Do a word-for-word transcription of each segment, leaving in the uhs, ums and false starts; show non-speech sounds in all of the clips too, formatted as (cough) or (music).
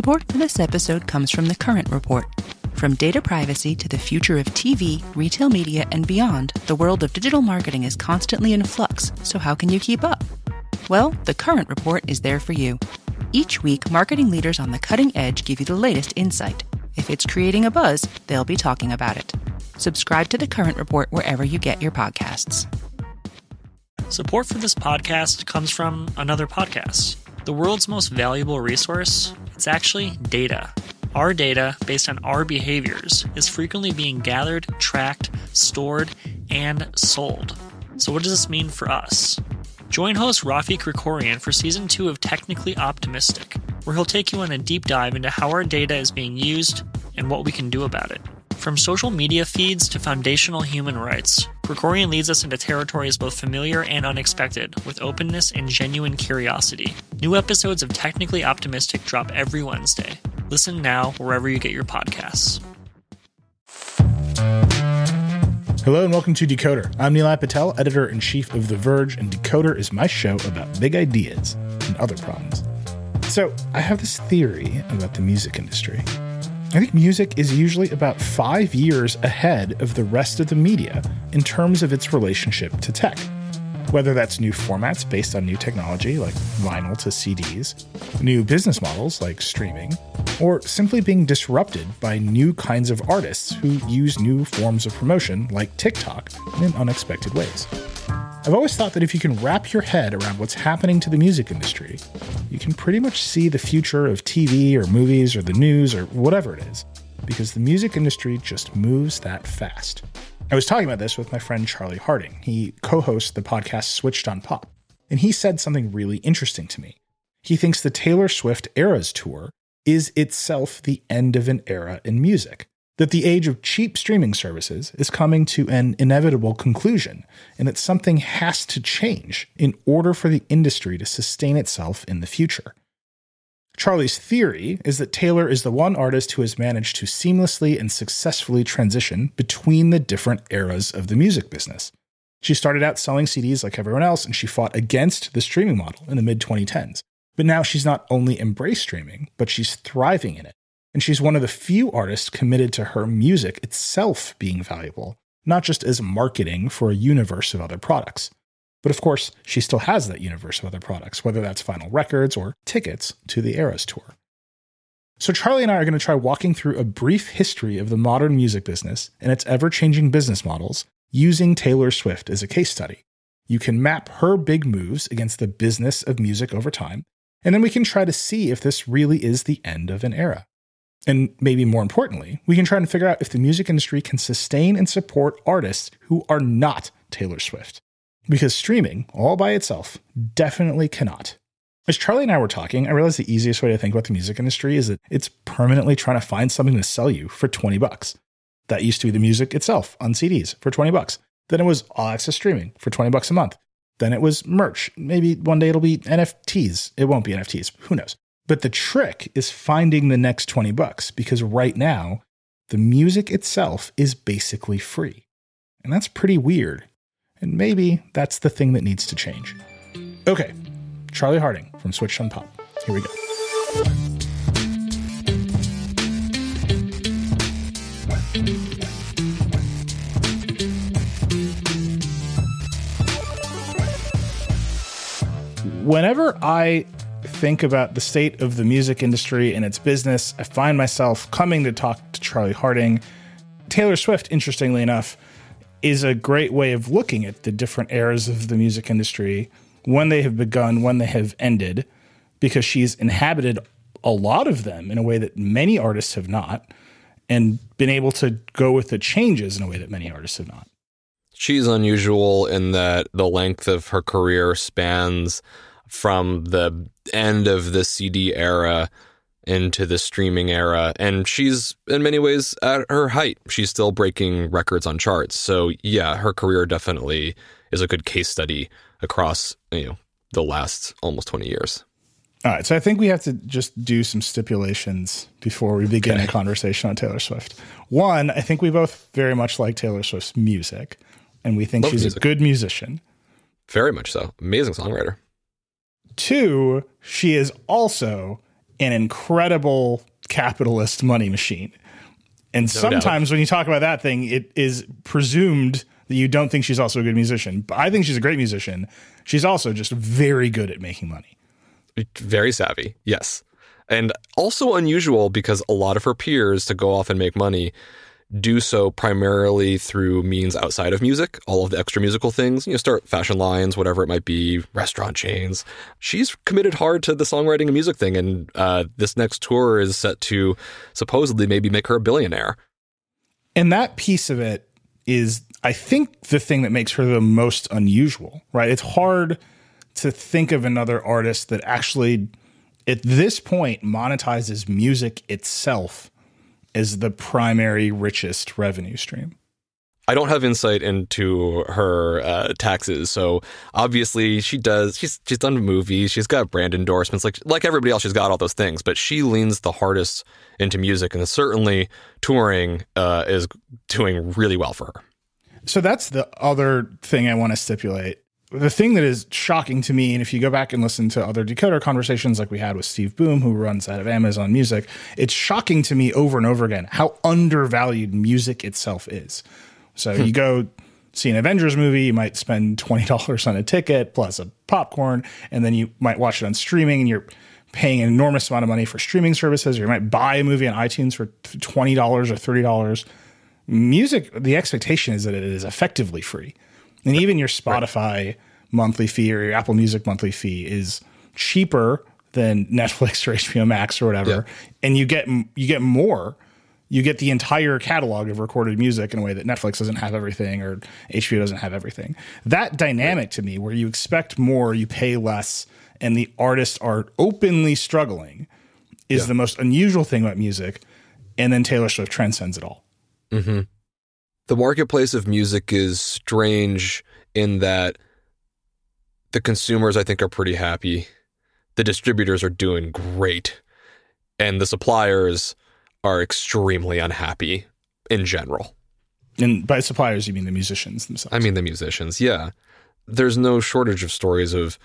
Support for this episode comes from The Current Report. From data privacy to the future of T V, retail media, and beyond, the world of digital marketing is constantly in flux, so how can you keep up? Well, The Current Report is there for you. Each week, marketing leaders on the cutting edge give you the latest insight. If it's creating a buzz, they'll be talking about it. Subscribe to The Current Report wherever you get your podcasts. Support for this podcast comes from another podcast. The world's most valuable resource, it's actually data. Our data, based on our behaviors, is frequently being gathered, tracked, stored, and sold. So what does this mean for us? Join host Rafi Krikorian for Season two of Technically Optimistic, where he'll take you on a deep dive into how our data is being used and what we can do about it. From social media feeds to foundational human rights, Krikorian leads us into territories both familiar and unexpected, with openness and genuine curiosity. New episodes of Technically Optimistic drop every Wednesday. Listen now wherever you get your podcasts. Hello and welcome to Decoder. I'm Nilay Patel, editor-in-chief of The Verge, and Decoder is my show about big ideas and other problems. So I have this theory about the music industry. I think music is usually about five years ahead of the rest of the media in terms of its relationship to tech. Whether that's new formats based on new technology, like vinyl to C Ds, new business models, like streaming, or simply being disrupted by new kinds of artists who use new forms of promotion, like TikTok, in unexpected ways. I've always thought that if you can wrap your head around what's happening to the music industry, you can pretty much see the future of T V or movies or the news or whatever it is, because the music industry just moves that fast. I was talking about this with my friend Charlie Harding. He co-hosts the podcast Switched On Pop, and he said something really interesting to me. He thinks the Taylor Swift Eras Tour is itself the end of an era in music, that the age of cheap streaming services is coming to an inevitable conclusion, and that something has to change in order for the industry to sustain itself in the future. Charlie's theory is that Taylor is the one artist who has managed to seamlessly and successfully transition between the different eras of the music business. She started out selling C Ds like everyone else, and she fought against the streaming model in the mid twenty tens. But now she's not only embraced streaming, but she's thriving in it. And she's one of the few artists committed to her music itself being valuable, not just as marketing for a universe of other products. But of course, she still has that universe of other products, whether that's vinyl records or tickets to the Eras Tour. So Charlie and I are going to try walking through a brief history of the modern music business and its ever-changing business models using Taylor Swift as a case study. You can map her big moves against the business of music over time, and then we can try to see if this really is the end of an era. And maybe more importantly, we can try and figure out if the music industry can sustain and support artists who are not Taylor Swift. Because streaming, all by itself, definitely cannot. As Charlie and I were talking, I realized the easiest way to think about the music industry is that it's permanently trying to find something to sell you for twenty bucks. That used to be the music itself on C Ds for twenty bucks. Then it was all access streaming for twenty bucks a month. Then it was merch. Maybe one day it'll be N F Ts. It won't be N F Ts. Who knows? But the trick is finding the next twenty bucks, because right now, the music itself is basically free. And that's pretty weird. And maybe that's the thing that needs to change. Okay, Charlie Harding from Switched on Pop. Here we go. Whenever I think about the state of the music industry and its business, I find myself coming to talk to Charlie Harding. Taylor Swift, interestingly enough, is a great way of looking at the different eras of the music industry, when they have begun, when they have ended, because she's inhabited a lot of them in a way that many artists have not, and been able to go with the changes in a way that many artists have not. She's unusual in that the length of her career spans from the end of the C D era into the streaming era, and she's in many ways at her height. She's still breaking records on charts. So yeah, her career definitely is a good case study across, you know, the last almost twenty years. All right, so I think we have to just do some stipulations before we begin okay. a conversation on Taylor Swift. One, I think we both very much like Taylor Swift's music, and we think Love she's music. a good musician. Very much so. Amazing songwriter. Two, she is also an incredible capitalist money machine. And no sometimes doubt. When you talk about that thing, it is presumed that you don't think she's also a good musician. But I think she's a great musician. She's also just very good at making money. Very savvy, yes. And also unusual because a lot of her peers to go off and make money do so primarily through means outside of music, all of the extra musical things, you know, start fashion lines, whatever it might be, restaurant chains. She's committed hard to the songwriting and music thing, and uh, this next tour is set to supposedly maybe make her a billionaire. And that piece of it is, I think, the thing that makes her the most unusual, right? It's hard to think of another artist that actually, at this point, monetizes music itself as the primary richest revenue stream. I don't have insight into her uh, taxes, so obviously she does. She's she's done movies, she's got brand endorsements, like like everybody else. She's got all those things, but she leans the hardest into music, and certainly touring uh, is doing really well for her. So that's the other thing I want to stipulate. The thing that is shocking to me, and if you go back and listen to other Decoder conversations like we had with Steve Boom, who runs out of Amazon Music, it's shocking to me over and over again how undervalued music itself is. So you go see an Avengers movie, you might spend twenty dollars on a ticket plus a popcorn, and then you might watch it on streaming, and you're paying an enormous amount of money for streaming services, or you might buy a movie on iTunes for twenty dollars or thirty dollars. Music, the expectation is that it is effectively free. And even your Spotify right. monthly fee or your Apple Music monthly fee is cheaper than Netflix or H B O Max or whatever. Yeah. And you get you get more. You get the entire catalog of recorded music in a way that Netflix doesn't have everything or H B O doesn't have everything. That dynamic right. to me, where you expect more, you pay less, and the artists are openly struggling, is yeah. the most unusual thing about music. And then Taylor Swift transcends it all. Mm-hmm. The marketplace of music is strange in that the consumers, I think, are pretty happy. The distributors are doing great. And the suppliers are extremely unhappy in general. And by suppliers, you mean the musicians themselves? I mean the musicians, yeah. There's no shortage of stories of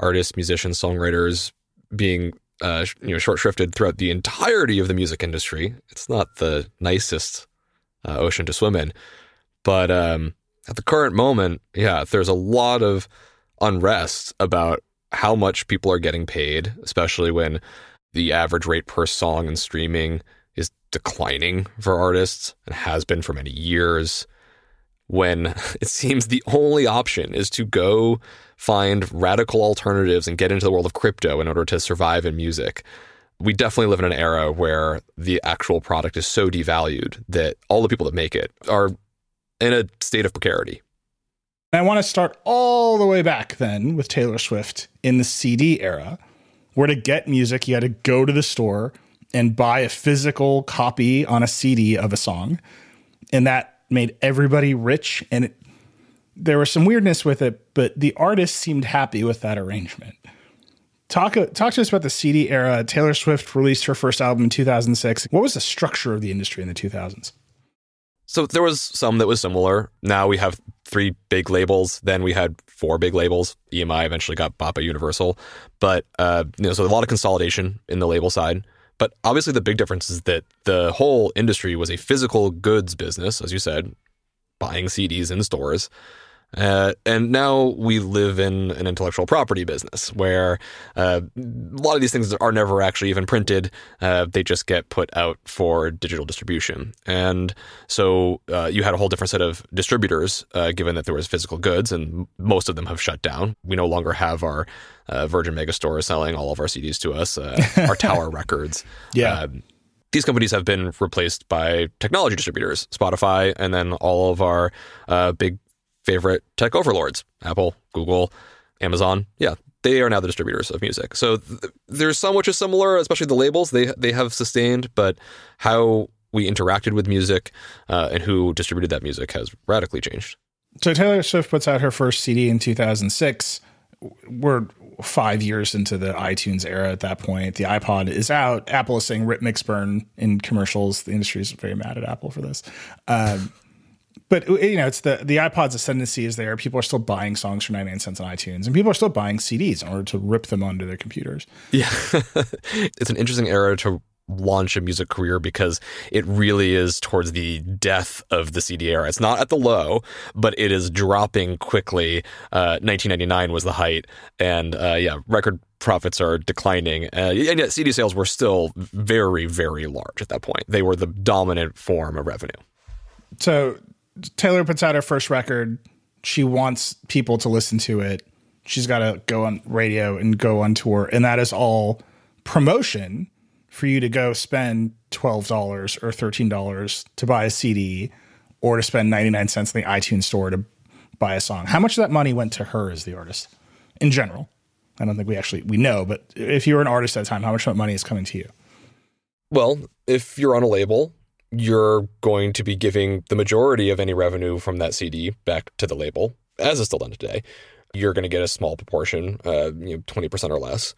artists, musicians, songwriters being uh, you know, short-shrifted throughout the entirety of the music industry. It's not the nicest Uh, ocean to swim in. But um, at the current moment, yeah, there's a lot of unrest about how much people are getting paid, especially when the average rate per song in streaming is declining for artists and has been for many years, when it seems the only option is to go find radical alternatives and get into the world of crypto in order to survive in music. We definitely live in an era where the actual product is so devalued that all the people that make it are in a state of precarity. I want to start all the way back then with Taylor Swift in the C D era, where to get music, you had to go to the store and buy a physical copy on a C D of a song. And that made everybody rich. And it, there was some weirdness with it, but the artists seemed happy with that arrangement. Talk talk to us about the C D era. Taylor Swift released her first album in two thousand six. What was the structure of the industry in the two thousands? So there was some that was similar. Now we have three big labels. Then we had four big labels. E M I eventually got bought by Universal. But uh, you know, so a lot of consolidation in the label side. But obviously the big difference is that the whole industry was a physical goods business, as you said, buying C Ds in stores. Uh, and now we live in an intellectual property business where uh, a lot of these things are never actually even printed. Uh, they just get put out for digital distribution. And so uh, you had a whole different set of distributors, uh, given that there was physical goods, and most of them have shut down. We no longer have our uh, Virgin Megastore selling all of our C Ds to us, uh, our Tower Records. Yeah. Uh, These companies have been replaced by technology distributors, Spotify, and then all of our uh, big favorite tech overlords, Apple, Google, Amazon. Yeah, they are now the distributors of music. So th- there's some which is similar, especially the labels. They they have sustained, but how we interacted with music uh, and who distributed that music has radically changed. So Taylor Swift puts out her first C D in two thousand six. We're five years into the iTunes era at that point. The iPod is out. Apple is saying rip, mix, burn in commercials. The industry is very mad at Apple for this. Um But, you know, it's the, the iPod's ascendancy is there. People are still buying songs for ninety-nine cents on iTunes, and people are still buying C Ds in order to rip them onto their computers. Yeah. It's an interesting era to launch a music career because it really is towards the death of the C D era. It's not at the low, but it is dropping quickly. Uh, nineteen ninety-nine was the height, and uh, yeah, record profits are declining. Uh, and yet C D sales were still very, very large at that point. They were the dominant form of revenue. So Taylor puts out her first record. She wants people to listen to it. She's got to go on radio and go on tour, and that is all promotion for you to go spend twelve dollars or thirteen dollars to buy a C D, or to spend ninety-nine cents in the iTunes store to buy a song. How much of that money went to her as the artist in general? I don't think we actually, we know, but if you were an artist at the time, how much of that money is coming to you? Well, if you're on a label, you're going to be giving the majority of any revenue from that C D back to the label, as is still done today. You're going to get a small proportion, uh, you know, twenty percent or less.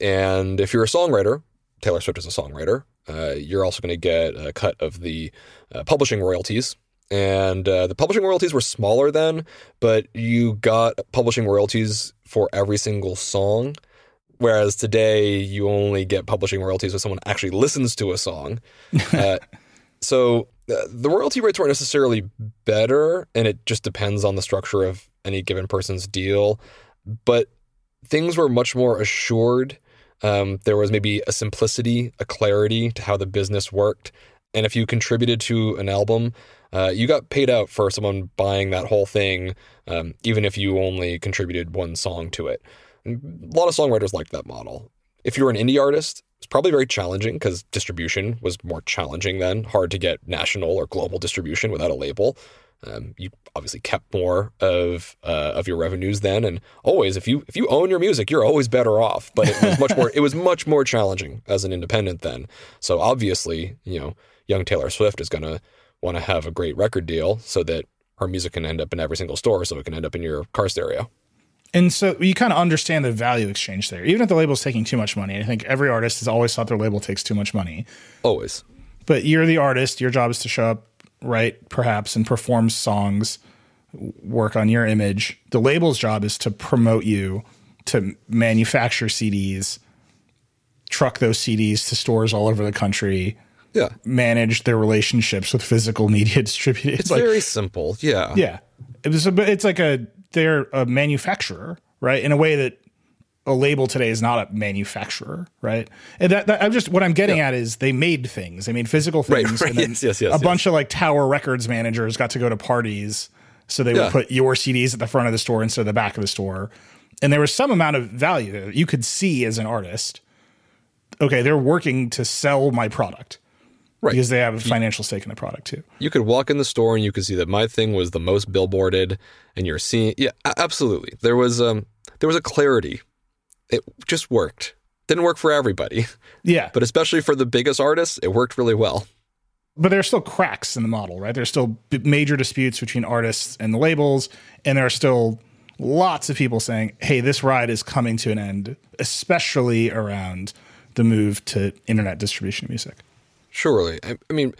And if you're a songwriter, Taylor Swift is a songwriter, uh, you're also going to get a cut of the uh, publishing royalties. And uh, the publishing royalties were smaller then, but you got publishing royalties for every single song. Whereas today, you only get publishing royalties if someone actually listens to a song. Uh, so uh, the royalty rates weren't necessarily better, and it just depends on the structure of any given person's deal. But things were much more assured. Um, there was maybe a simplicity, a clarity to how the business worked. And if you contributed to an album, uh, you got paid out for someone buying that whole thing, um, even if you only contributed one song to it. And a lot of songwriters liked that model. If you were an indie artist, it's probably very challenging because distribution was more challenging then. Hard to get national or global distribution without a label. Um, you obviously kept more of uh, of your revenues then, and always if you if you own your music, you're always better off. But it was much more it was much more challenging as an independent then. So obviously, you know, young Taylor Swift is going to want to have a great record deal so that her music can end up in every single store, so it can end up in your car stereo. And so you kind of understand the value exchange there, even if the label's taking too much money. I think every artist has always thought their label takes too much money. Always. But you're the artist. Your job is to show up, right, perhaps, and perform songs, work on your image. The label's job is to promote you, to manufacture C Ds, truck those C Ds to stores all over the country, yeah, manage their relationships with physical media distributors. It's like, very simple, yeah. Yeah. It was a, it's like a they're a manufacturer, right, in a way that a label today is not a manufacturer, right? And that, that I'm just what I'm getting yeah. at is they made things. They made physical things. Right, right. And then yes, yes, yes, a yes. bunch of like Tower Records managers got to go to parties, so they yeah. would put your C Ds at the front of the store instead of the back of the store. And there was some amount of value that you could see as an artist. Okay, they're working to sell my product. Right. Because they have a financial stake in the product too. You could walk in the store and you could see that my thing was the most billboarded, and you're seeing yeah, absolutely. There was um there was a clarity. It just worked. Didn't work for everybody. Yeah. But especially for the biggest artists, it worked really well. But there are still cracks in the model, right? There's still major disputes between artists and the labels. And there are still lots of people saying, hey, this ride is coming to an end, especially around the move to internet distribution of music. Surely. I, I mean,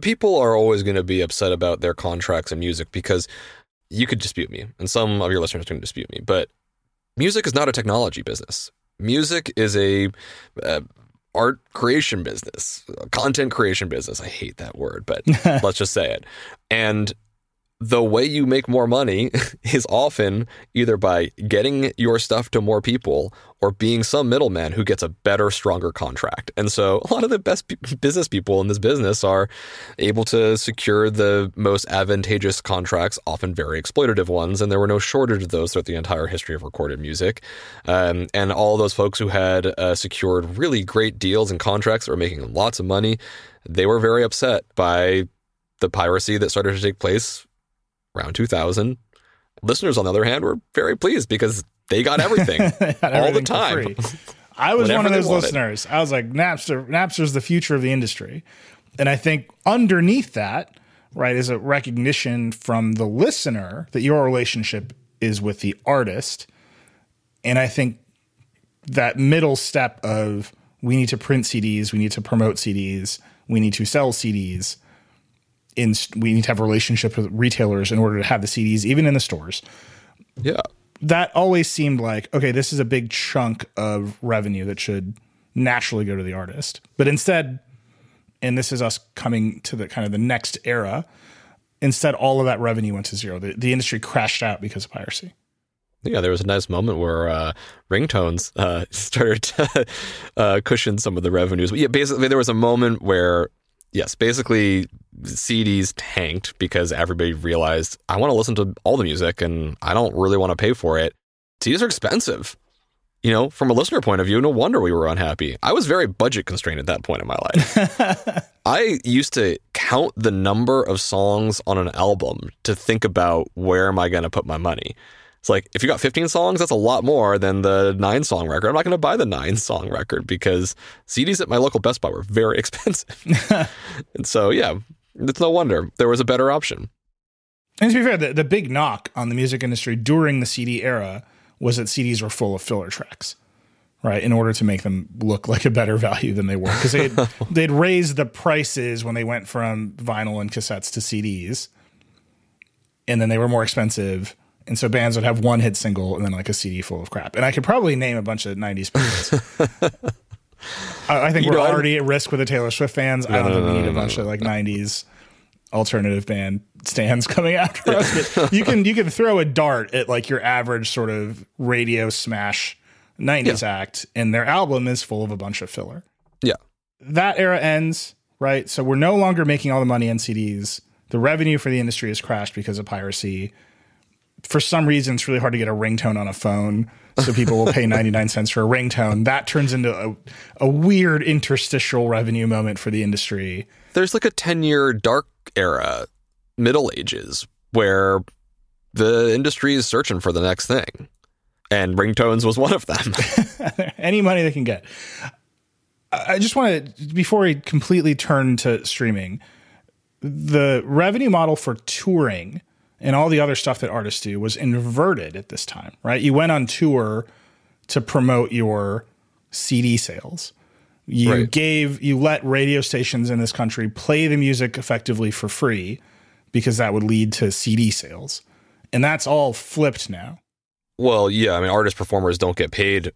people are always going to be upset about their contracts in music because you could dispute me, and some of your listeners can dispute me, but music is not a technology business. Music is a uh, art creation business, content creation business. I hate that word, but let's just say it. And the way you make more money is often either by getting your stuff to more people or being some middleman who gets a better, stronger contract. And so a lot of the best business people in this business are able to secure the most advantageous contracts, often very exploitative ones. And there were no shortage of those throughout the entire history of recorded music. Um, and all those folks who had uh, secured really great deals and contracts that were making lots of money, they were very upset by the piracy that started to take place around two thousand. Listeners, on the other hand, were very pleased because they got everything they got all everything the time. I was one of those listeners. I was like, Napster, Napster's the future of the industry. And I think underneath that, right, is a recognition from the listener that your relationship is with the artist. And I think that middle step of we need to print C Ds, we need to promote C Ds, we need to sell C Ds in we need to have relationships with retailers in order to have the C Ds even in the stores. Yeah. That always seemed like, okay, this is a big chunk of revenue that should naturally go to the artist. But instead, and this is us coming to the kind of the next era, instead all of that revenue went to zero. The, the industry crashed out because of piracy. Yeah, there was a nice moment where uh, ringtones uh, started to uh, cushion some of the revenues. But yeah, basically there was a moment where, yes, basically C Ds tanked because everybody realized, I want to listen to all the music and I don't really want to pay for it. C Ds are expensive. You know, from a listener point of view, no wonder we were unhappy. I was very budget constrained at that point in my life. I used to count the number of songs on an album to think about where am I going to put my money. It's like, if you got fifteen songs, that's a lot more than the nine song record. I'm not going to buy the nine song record because C Ds at my local Best Buy were very expensive. And so, yeah, it's no wonder there was a better option. And to be fair, the, the big knock on the music industry during the C D era was that C Ds were full of filler tracks, right? In order to make them look like a better value than they were. Because they'd, they'd raised the prices when they went from vinyl and cassettes to C Ds. And then they were more expensive. And so bands would have one hit single and then like a C D full of crap. And I could probably name a bunch of nineties bands. I, I think you we're know, already I'm, at risk with the Taylor Swift fans. No, I don't no, think we need no, a bunch no, of like no. nineties alternative band stands coming after yeah. us. But you can you can throw a dart at like your average sort of radio smash nineties yeah. act, and their album is full of a bunch of filler. Yeah. That era ends, right? So we're no longer making all the money on C Ds. The revenue for the industry has crashed because of piracy. For some reason, it's really hard to get a ringtone on a phone, so people will pay ninety-nine cents for a ringtone. That turns into a, a weird interstitial revenue moment for the industry. There's like a ten-year dark era, Middle Ages, where the industry is searching for the next thing, and ringtones was one of them. Any money they can get. I just want to, before we completely turn to streaming, the revenue model for touring and all the other stuff that artists do was inverted at this time, right? You went on tour to promote your C D sales. You right. gave, you let radio stations in this country play the music effectively for free because that would lead to C D sales. And that's all flipped now. Well, yeah, I mean, artist performers don't get paid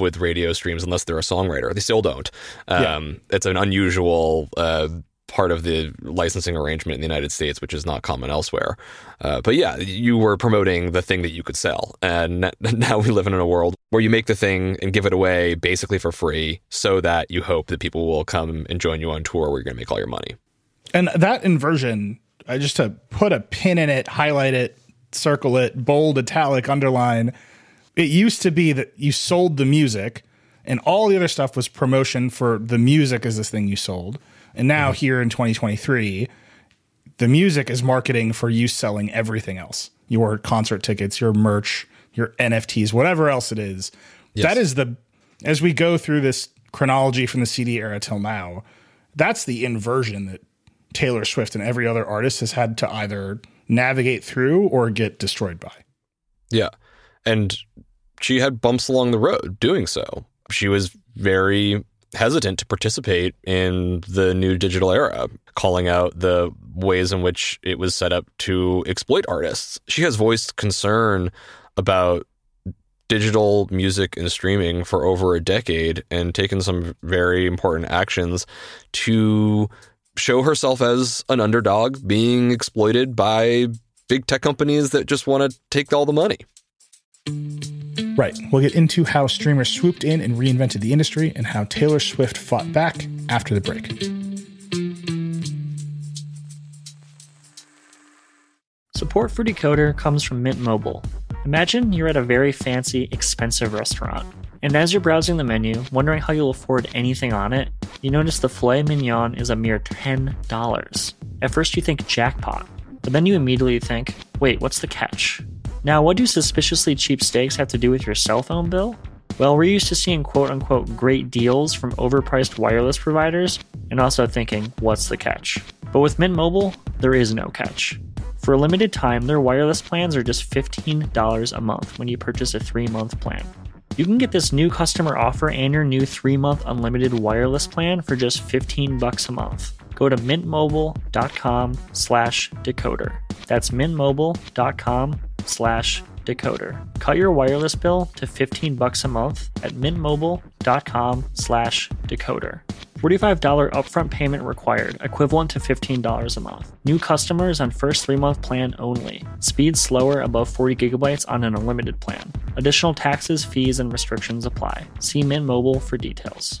with radio streams unless they're a songwriter. They still don't. Um, yeah. It's an unusual uh part of the licensing arrangement in the United States, which is not common elsewhere. Uh, but yeah, you were promoting the thing that you could sell. And now we live in a world where you make the thing and give it away basically for free so that you hope that people will come and join you on tour where you're going to make all your money. And that inversion, I just to put a pin in it, highlight it, circle it, bold, italic, underline. It used to be that you sold the music and all the other stuff was promotion for the music as this thing you sold. And now here in twenty twenty-three, the music is marketing for you selling everything else, your concert tickets, your merch, your N F Ts, whatever else it is. Yes. That is the, as we go through this chronology from the C D era till now, that's the inversion that Taylor Swift and every other artist has had to either navigate through or get destroyed by. Yeah. And she had bumps along the road doing so. She was very hesitant to participate in the new digital era, calling out the ways in which it was set up to exploit artists. She has voiced concern about digital music and streaming for over a decade and taken some very important actions to show herself as an underdog being exploited by big tech companies that just want to take all the money. Right, we'll get into how streamers swooped in and reinvented the industry and how Taylor Swift fought back after the break. Support for Decoder comes from Mint Mobile. Imagine you're at a very fancy, expensive restaurant, and as you're browsing the menu, wondering how you'll afford anything on it, you notice the filet mignon is a mere ten dollars. At first you think jackpot, but then you immediately think, wait, what's the catch? Now, what do suspiciously cheap steaks have to do with your cell phone bill? Well, we're used to seeing quote-unquote great deals from overpriced wireless providers and also thinking, what's the catch? But with Mint Mobile, there is no catch. For a limited time, their wireless plans are just fifteen dollars a month when you purchase a three-month plan. You can get this new customer offer and your new three-month unlimited wireless plan for just fifteen bucks a month. Go to mint mobile dot com slash decoder. That's mint mobile dot com slash decoder. Cut your wireless bill to fifteen bucks a month at mint mobile dot com slash decoder. forty-five dollars upfront payment required, equivalent to fifteen dollars a month. New customers on first three-month plan only. Speed slower above forty gigabytes on an unlimited plan. Additional taxes, fees, and restrictions apply. See Mint Mobile for details.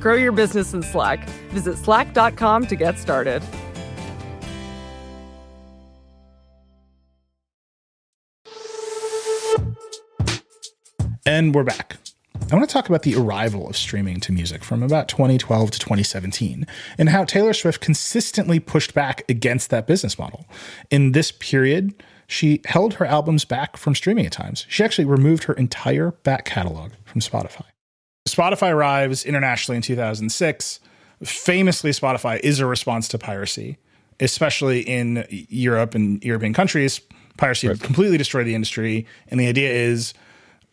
Grow your business in Slack. Visit slack dot com to get started. And we're back. I want to talk about the arrival of streaming to music from about twenty twelve to twenty seventeen and how Taylor Swift consistently pushed back against that business model. In this period, she held her albums back from streaming at times. She actually removed her entire back catalog from Spotify. Spotify arrives internationally in two thousand six. Famously, Spotify is a response to piracy, especially in Europe and European countries. Piracy right. completely destroyed the industry, and the idea is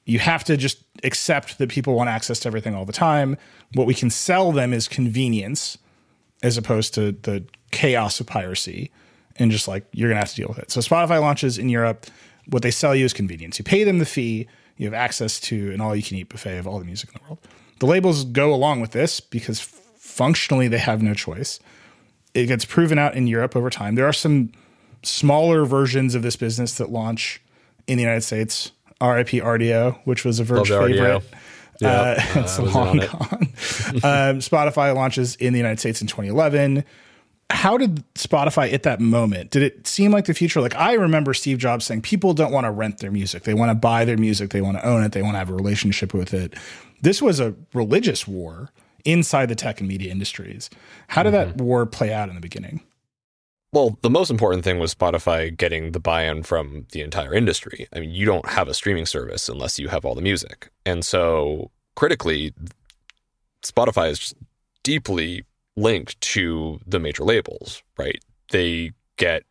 you have to just accept that people want access to everything all the time. What we can sell them is convenience as opposed to the chaos of piracy. And just like, you're going to have to deal with it. So Spotify launches in Europe. What they sell you is convenience. You pay them the fee. You have access to an all-you-can-eat buffet of all the music in the world. The labels go along with this because functionally they have no choice. It gets proven out in Europe over time. There are some smaller versions of this business that launch in the United States. R I P. R D O, which was a Verge favorite. Yep. Uh, it's uh, long it. gone. um, Spotify launches in the United States in twenty eleven. How did Spotify at that moment, did it seem like the future? Like, I remember Steve Jobs saying, people don't want to rent their music. They want to buy their music. They want to own it. They want to have a relationship with it. This was a religious war inside the tech and media industries. How did mm-hmm. that war play out in the beginning? Well, the most important thing was Spotify getting the buy-in from the entire industry. I mean, you don't have a streaming service unless you have all the music. And so, critically, Spotify is deeply linked to the major labels, right? They get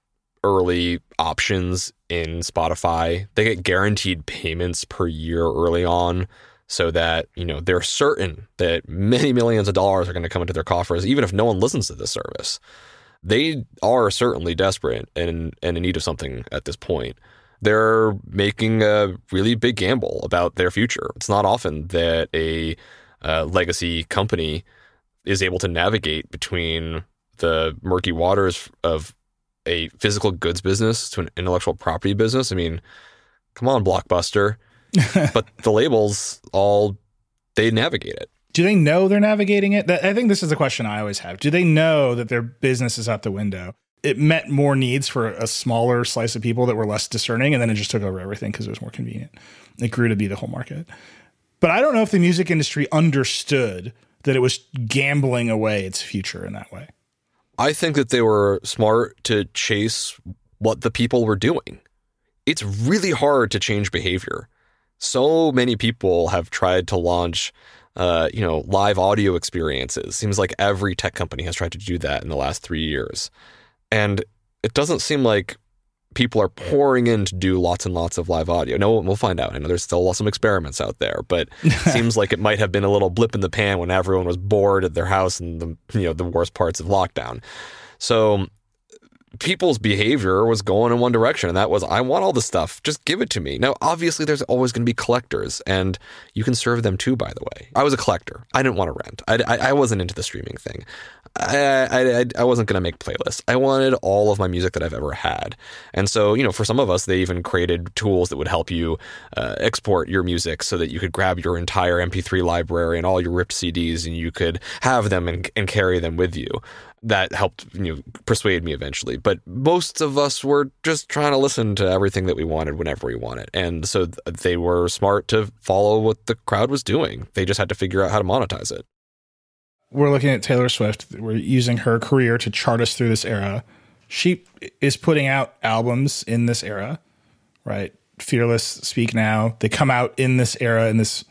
early options in Spotify. They get guaranteed payments per year early on so that, you know, they're certain that many millions of dollars are going to come into their coffers, even if no one listens to this service. They are certainly desperate and, and in need of something at this point. They're making a really big gamble about their future. It's not often that a uh, legacy company is able to navigate between the murky waters of a physical goods business to an intellectual property business. I mean, come on, Blockbuster. But the labels all, they navigate it. Do they know they're navigating it? I think this is the question I always have. Do they know that their business is out the window? It met more needs for a smaller slice of people that were less discerning, and then it just took over everything because it was more convenient. It grew to be the whole market. But I don't know if the music industry understood that it was gambling away its future in that way. I think that they were smart to chase what the people were doing. It's really hard to change behavior. So many people have tried to launch Uh, you know, live audio experiences. Seems like every tech company has tried to do that in the last three years. And it doesn't seem like people are pouring in to do lots and lots of live audio. No, we'll find out. I know there's still some experiments out there, but it seems like it might have been a little blip in the pan when everyone was bored at their house in the, you know, the worst parts of lockdown. So people's behavior was going in one direction, and that was, I want all this stuff. Just give it to me. Now, obviously, there's always going to be collectors, and you can serve them too, by the way. I was a collector. I didn't want to rent. I, I, I wasn't into the streaming thing. I, I, I wasn't going to make playlists. I wanted all of my music that I've ever had. And so, you know, for some of us, they even created tools that would help you uh, export your music so that you could grab your entire M P three library and all your ripped C Ds, and you could have them and, and carry them with you. that helped, you know, persuade me eventually. But most of us were just trying to listen to everything that we wanted whenever we wanted. And so they were smart to follow what the crowd was doing. They just had to figure out how to monetize it. We're looking at Taylor Swift. We're using her career to chart us through this era. She is putting out albums in this era, right? Fearless, Speak Now. They come out in this era, in this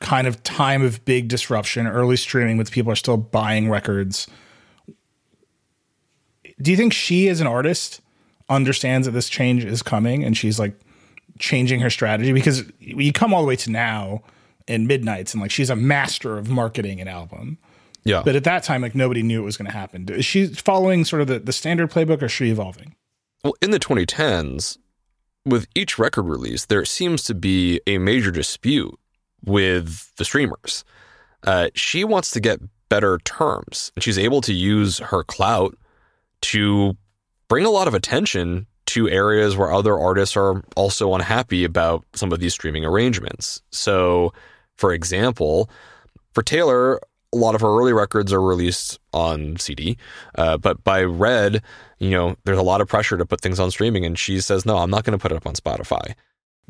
kind of time of big disruption, early streaming, with people are still buying records. Do you think she, as an artist, understands that this change is coming and she's like changing her strategy? Because you come all the way to now and Midnights, and like she's a master of marketing an album. Yeah. But at that time, like nobody knew it was going to happen. Is she following sort of the, the standard playbook, or is she evolving? Well, in the twenty tens, with each record release, there seems to be a major dispute with the streamers. Uh, she wants to get better terms, and she's able to use her clout to bring a lot of attention to areas where other artists are also unhappy about some of these streaming arrangements. So, for example, for Taylor, a lot of her early records are released on C D, uh, but by Red, you know, there's a lot of pressure to put things on streaming, and she says, no, I'm not going to put it up on Spotify.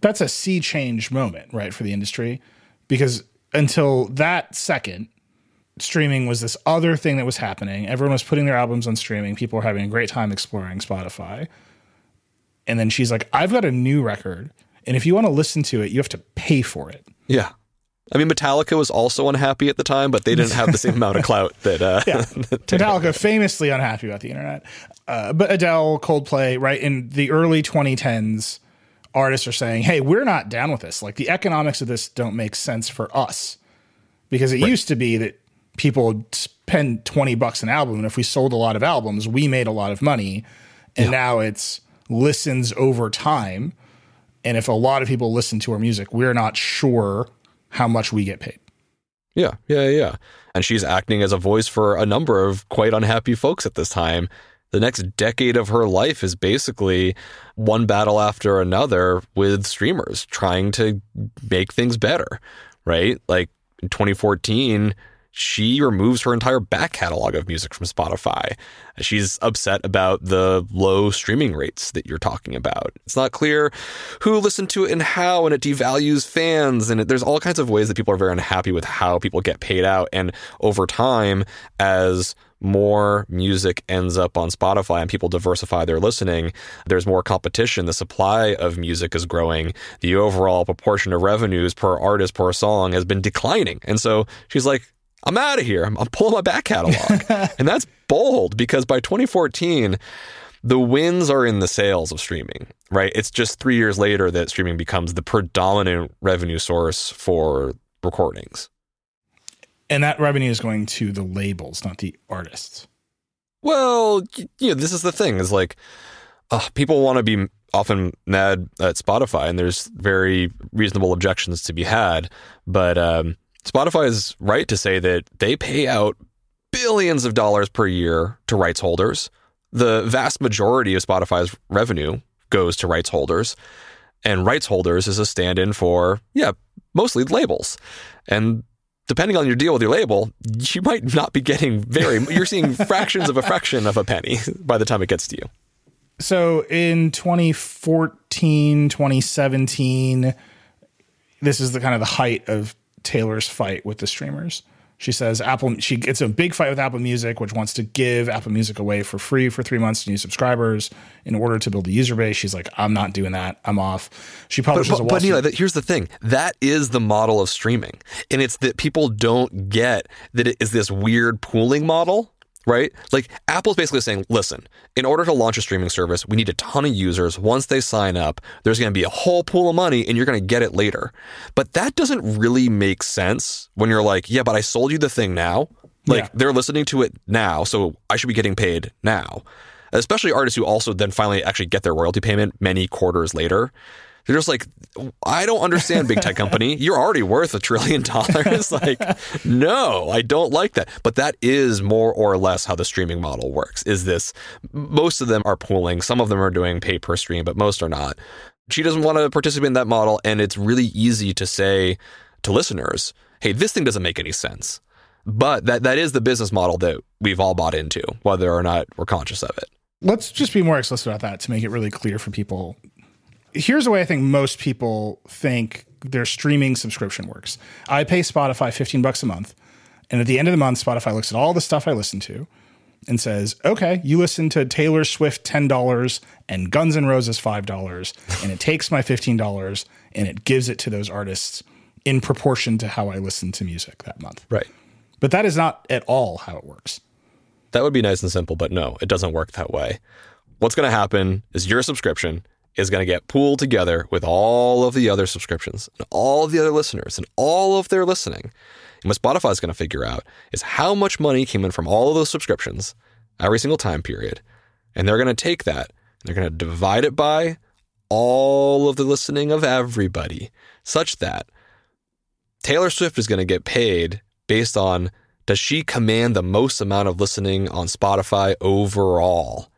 That's a sea change moment, right, for the industry, because until that second, streaming was this other thing that was happening. Everyone was putting their albums on streaming. People were having a great time exploring Spotify. And then she's like, I've got a new record, and if you want to listen to it, you have to pay for it. Yeah. I mean, Metallica was also unhappy at the time, but they didn't have the same amount of clout that... Uh, yeah. that Metallica famously unhappy about the internet. Uh, but Adele, Coldplay, right, in the early twenty tens... artists are saying, hey, we're not down with this. Like, the economics of this don't make sense for us, because it right. used to be that people would spend twenty bucks an album, and if we sold a lot of albums, we made a lot of money. And yeah. now it's listens over time. And if a lot of people listen to our music, we're not sure how much we get paid. Yeah, yeah, yeah. And she's acting as a voice for a number of quite unhappy folks at this time. The next decade of her life is basically one battle after another with streamers trying to make things better, right? Like in twenty fourteen, she removes her entire back catalog of music from Spotify. She's upset about the low streaming rates that you're talking about. It's not clear who listened to it and how, and it devalues fans. And it, there's all kinds of ways that people are very unhappy with how people get paid out. And over time, as more music ends up on Spotify and people diversify their listening, there's more competition. The supply of music is growing. The overall proportion of revenues per artist per song has been declining. And so she's like, I'm out of here. I'm, I'm pulling my back catalog. And that's bold, because by twenty fourteen, the wins are in the sales of streaming, right? It's just three years later that streaming becomes the predominant revenue source for recordings. And that revenue is going to the labels, not the artists. Well, you know, this is the thing, is like uh, people want to be often mad at Spotify, and there's very reasonable objections to be had. But um, Spotify is right to say that they pay out billions of dollars per year to rights holders. The vast majority of Spotify's revenue goes to rights holders. And rights holders is a stand-in for, yeah, mostly labels. And depending on your deal with your label, you might not be getting very... You're seeing fractions of a fraction of a penny by the time it gets to you. So in twenty fourteen, twenty seventeen, this is the kind of the height of Taylor's fight with the streamers. She says Apple... She gets a big fight with Apple Music, which wants to give Apple Music away for free for three months to new subscribers in order to build a user base. She's like, I'm not doing that. I'm off. She publishes but, but, a Wall Street... But Nilay, here's the thing. That is the model of streaming. And it's that people don't get that it is this weird pooling model, right? Like, Apple's basically saying, listen, in order to launch a streaming service, we need a ton of users. Once they sign up, there's going to be a whole pool of money, and you're going to get it later. But that doesn't really make sense when you're like, yeah, but I sold you the thing now. Like, yeah. They're listening to it now, so I should be getting paid now. Especially artists who also then finally actually get their royalty payment many quarters later. They're just like, I don't understand, big tech company. You're already worth a trillion dollars. Like, no, I don't like that. But that is more or less how the streaming model works, is this. Most of them are pooling. Some of them are doing pay per stream, but most are not. She doesn't want to participate in that model. And it's really easy to say to listeners, hey, this thing doesn't make any sense. But that that is the business model that we've all bought into, whether or not we're conscious of it. Let's just be more explicit about that to make it really clear for people. Here's the way I think most people think their streaming subscription works. I pay Spotify fifteen bucks a month. And at the end of the month, Spotify looks at all the stuff I listen to and says, okay, you listen to Taylor Swift ten dollars and Guns N' Roses five dollars. And it takes my fifteen dollars and it gives it to those artists in proportion to how I listen to music that month. Right. But that is not at all how it works. That would be nice and simple, but no, it doesn't work that way. What's going to happen is your subscription is going to get pooled together with all of the other subscriptions and all of the other listeners and all of their listening. And what Spotify is going to figure out is how much money came in from all of those subscriptions every single time period. And they're going to take that and they're going to divide it by all of the listening of everybody, such that Taylor Swift is going to get paid based on, does she command the most amount of listening on Spotify overall?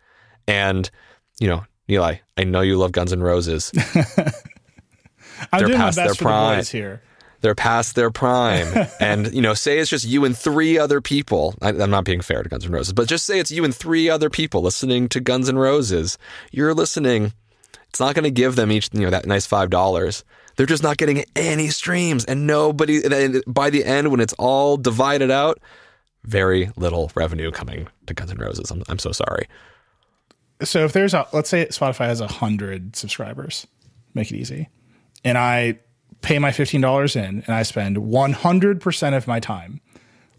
And, you know, Nilay, I know you love Guns N' Roses. I'm They're doing past my best their for prime. The boys here. They're past their prime. And, you know, say it's just you and three other people. I, I'm not being fair to Guns N' Roses, but just say it's you and three other people listening to Guns N' Roses. You're listening. It's not going to give them each, you know, that nice five dollars. They're just not getting any streams. And nobody, and by the end, when it's all divided out, very little revenue coming to Guns N' Roses. I'm, I'm so sorry. So if there's a, let's say Spotify has a hundred subscribers, make it easy. And I pay my fifteen dollars in and I spend one hundred percent of my time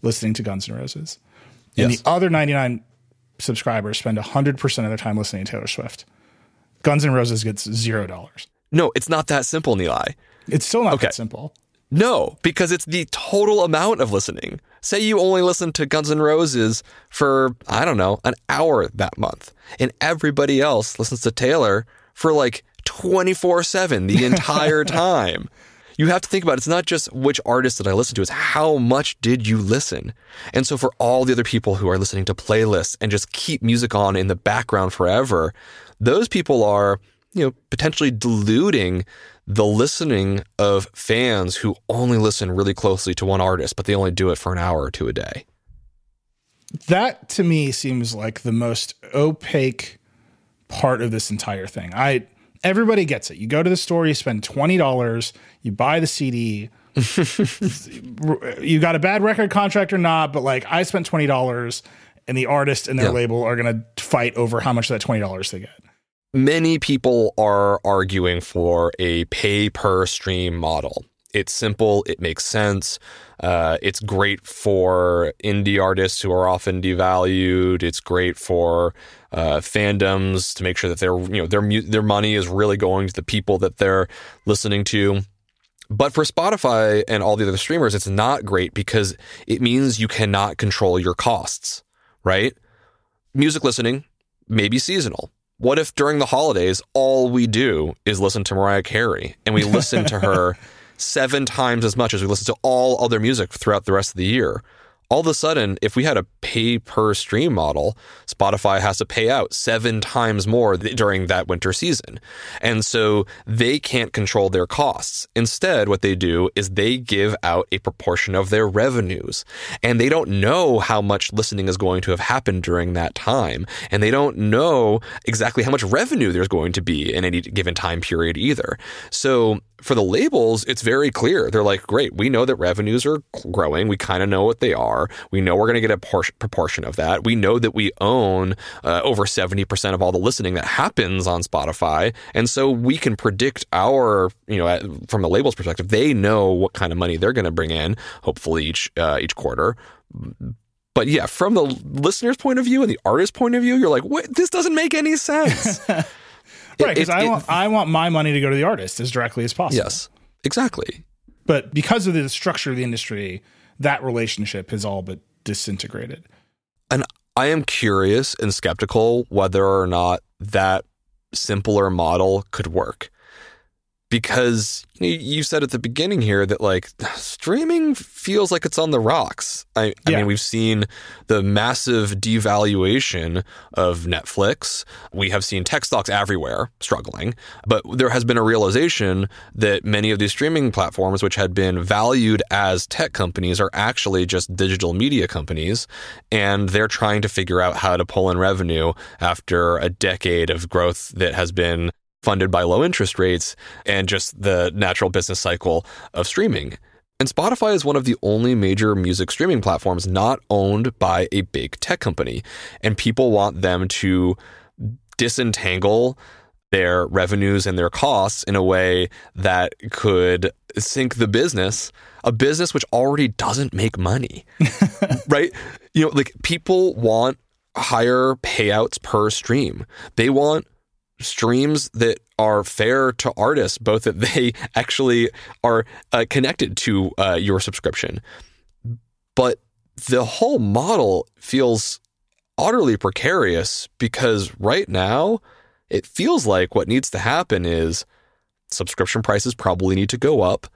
listening to Guns N' Roses. And yes. The other ninety-nine subscribers spend one hundred percent of their time listening to Taylor Swift. Guns N' Roses gets zero dollars. No, it's not that simple, Nilay. It's still not okay. that simple. No, because it's the total amount of listening. Say you only listen to Guns N' Roses for, I don't know, an hour that month. And everybody else listens to Taylor for like twenty-four seven the entire time. You have to think about it. It's not just which artist that I listen to. It's how much did you listen? And so for all the other people who are listening to playlists and just keep music on in the background forever, those people are, you know, potentially diluting the listening of fans who only listen really closely to one artist, but they only do it for an hour or two a day. That to me seems like the most opaque part of this entire thing. I, everybody gets it. You go to the store, you spend twenty dollars, you buy the C D, you got a bad record contract or not, but like I spent twenty dollars and the artist and their yeah. label are going to fight over how much of that twenty dollars they get. Many people are arguing for a pay-per-stream model. It's simple. It makes sense. Uh, it's great for indie artists who are often devalued. It's great for uh, fandoms to make sure that their you know their their money is really going to the people that they're listening to. But for Spotify and all the other streamers, it's not great because it means you cannot control your costs. Right? Music listening may be seasonal. What if during the holidays, all we do is listen to Mariah Carey and we listen to her seven times as much as we listen to all other music throughout the rest of the year? All of a sudden, if we had a pay per stream model, Spotify has to pay out seven times more th- during that winter season. And so they can't control their costs. Instead, what they do is they give out a proportion of their revenues. And they don't know how much listening is going to have happened during that time. And they don't know exactly how much revenue there's going to be in any given time period either. So for the labels, it's very clear. They're like, great, we know that revenues are growing. We kind of know what they are. We know we're going to get a por- proportion of that. We know that we own uh, over seventy percent of all the listening that happens on Spotify. And so we can predict our, you know, at, from the label's perspective, they know what kind of money they're going to bring in, hopefully each uh, each quarter. But yeah, from the listener's point of view and the artist's point of view, you're like, what? This doesn't make any sense. Right, because I want I want my money to go to the artist as directly as possible. Yes, exactly. But because of the structure of the industry, that relationship has all but disintegrated. And I am curious and skeptical whether or not that simpler model could work. because you said at the beginning here that, like, streaming feels like it's on the rocks. I, I yeah. mean, we've seen the massive devaluation of Netflix. We have seen tech stocks everywhere struggling. But there has been a realization that many of these streaming platforms, which had been valued as tech companies, are actually just digital media companies. And they're trying to figure out how to pull in revenue after a decade of growth that has been funded by low interest rates and just the natural business cycle of streaming. And Spotify is one of the only major music streaming platforms not owned by a big tech company. And people want them to disentangle their revenues and their costs in a way that could sink the business, a business which already doesn't make money, right? You know, like, people want higher payouts per stream. They want streams that are fair to artists, both that they actually are uh, connected to uh, your subscription. But the whole model feels utterly precarious because right now it feels like what needs to happen is subscription prices probably need to go up.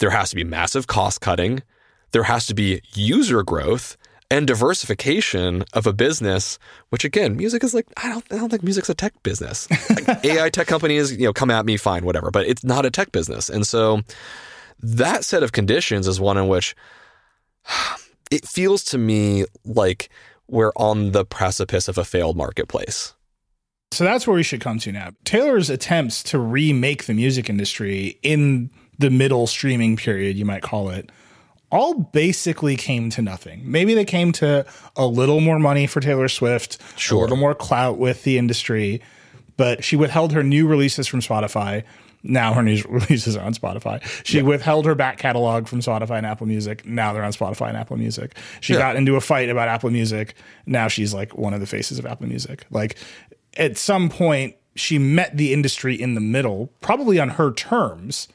There has to be massive cost cutting. There has to be user growth and diversification of a business, which, again, music is like, I don't I don't think music's a tech business. Like, A I tech companies, you know, come at me, fine, whatever, but it's not a tech business. And so that set of conditions is one in which it feels to me like we're on the precipice of a failed marketplace. So that's where we should come to now. Taylor's attempts to remake the music industry in the middle streaming period, you might call it, all basically came to nothing. Maybe they came to a little more money for Taylor Swift, sure, a little more clout with the industry, but she withheld her new releases from Spotify. Now her new releases are on Spotify. She yeah. withheld her back catalog from Spotify and Apple Music. Now they're on Spotify and Apple Music. She yeah. got into a fight about Apple Music. Now she's like one of the faces of Apple Music. Like, at some point, she met the industry in the middle, probably on her terms,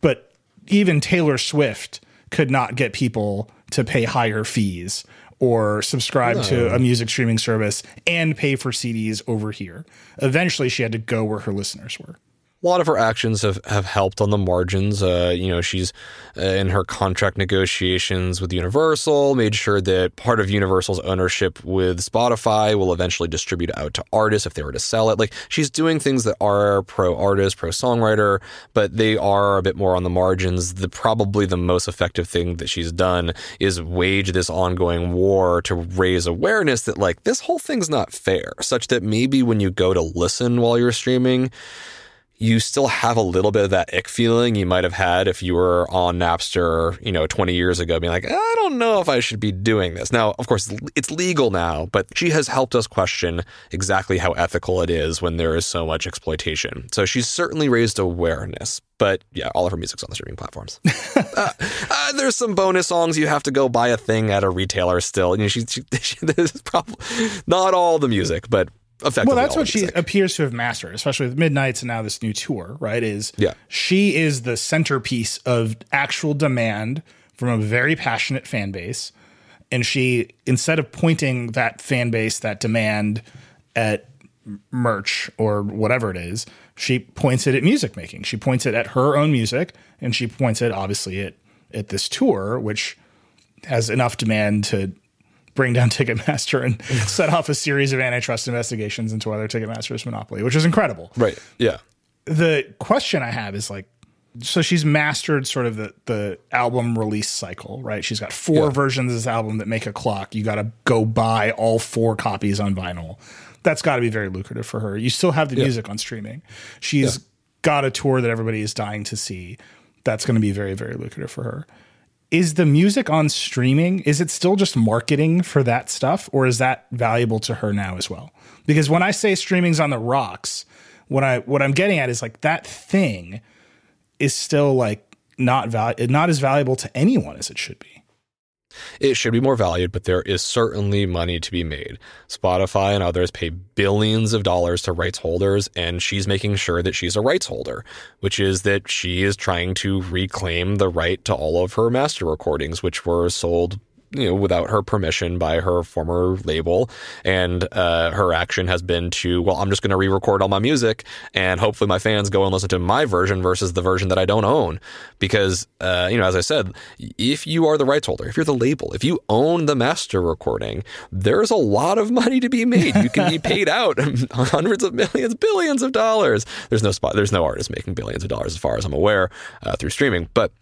but even Taylor Swift could not get people to pay higher fees or subscribe no. to a music streaming service and pay for C Ds over here. Eventually, she had to go where her listeners were. A lot of her actions have, have helped on the margins. Uh, you know, she's uh, in her contract negotiations with Universal, made sure that part of Universal's ownership with Spotify will eventually distribute out to artists if they were to sell it. Like, she's doing things that are pro-artist, pro-songwriter, but they are a bit more on the margins. The probably the most effective thing that she's done is wage this ongoing war to raise awareness that, like, this whole thing's not fair, such that maybe when you go to listen while you're streaming, you still have a little bit of that ick feeling you might have had if you were on Napster, you know, twenty years ago, being like, I don't know if I should be doing this. Now, of course, it's legal now, but she has helped us question exactly how ethical it is when there is so much exploitation. So she's certainly raised awareness. But yeah, all of her music's on the streaming platforms. uh, uh, there's some bonus songs. You have to go buy a thing at a retailer still. You know, she, she, she, this is probably not all the music, but well, that's what she like. appears to have mastered, especially with Midnights and now this new tour, right? Is yeah. she is the centerpiece of actual demand from a very passionate fan base. And she, instead of pointing that fan base, that demand at merch or whatever it is, she points it at music making. She points it at her own music, and she points it obviously at, at this tour, which has enough demand to bring down Ticketmaster and set off a series of antitrust investigations into whether Ticketmaster's monopoly, which is incredible. Right. Yeah. The question I have is, like, so she's mastered sort of the, the album release cycle, right? She's got four yeah. versions of this album that make a clock. You got to go buy all four copies on vinyl. That's got to be very lucrative for her. You still have the yeah. music on streaming. She's yeah. got a tour that everybody is dying to see. That's going to be very, very lucrative for her. Is the music on streaming, is it still just marketing for that stuff, or is that valuable to her now as well? Because when I say streaming's on the rocks, what I what I'm getting at is, like, that thing is still, like, not val- not as valuable to anyone as it should be. It should be more valued, but there is certainly money to be made. Spotify and others pay billions of dollars to rights holders, and she's making sure that she's a rights holder, which is that she is trying to reclaim the right to all of her master recordings, which were sold you know, without her permission by her former label. And uh, her action has been to, well, I'm just going to re-record all my music and hopefully my fans go and listen to my version versus the version that I don't own. Because, uh, you know, as I said, if you are the rights holder, if you're the label, if you own the master recording, there's a lot of money to be made. You can be paid out hundreds of millions, billions of dollars. There's no spot. There's no artist making billions of dollars as far as I'm aware uh, through streaming. But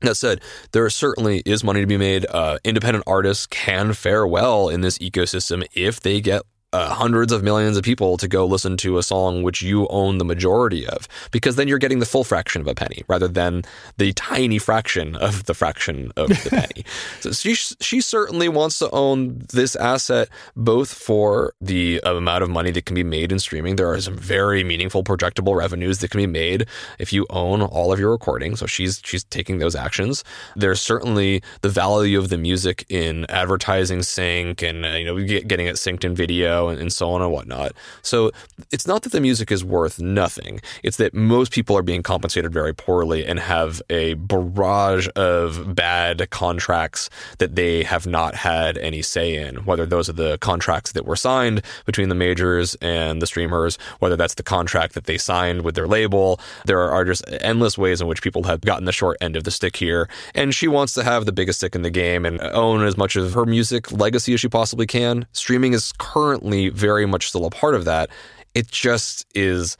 that said, there certainly is money to be made. Uh, independent artists can fare well in this ecosystem if they get uh, hundreds of millions of people to go listen to a song which you own the majority of, because then you're getting the full fraction of a penny rather than the tiny fraction of the fraction of the penny. So she, she certainly wants to own this asset, both for the amount of money that can be made in streaming. There are some very meaningful projectable revenues that can be made if you own all of your recordings. So she's, she's taking those actions. There's certainly the value of the music in advertising sync and, you know, getting it synced in video and so on and whatnot. So it's not that the music is worth nothing. It's that most people are being compensated very poorly and have a barrage of bad contracts that they have not had any say in, whether those are the contracts that were signed between the majors and the streamers, whether that's the contract that they signed with their label. There are just endless ways in which people have gotten the short end of the stick here. And she wants to have the biggest stick in the game and own as much of her music legacy as she possibly can. Streaming is currently very much still a part of that. It just is,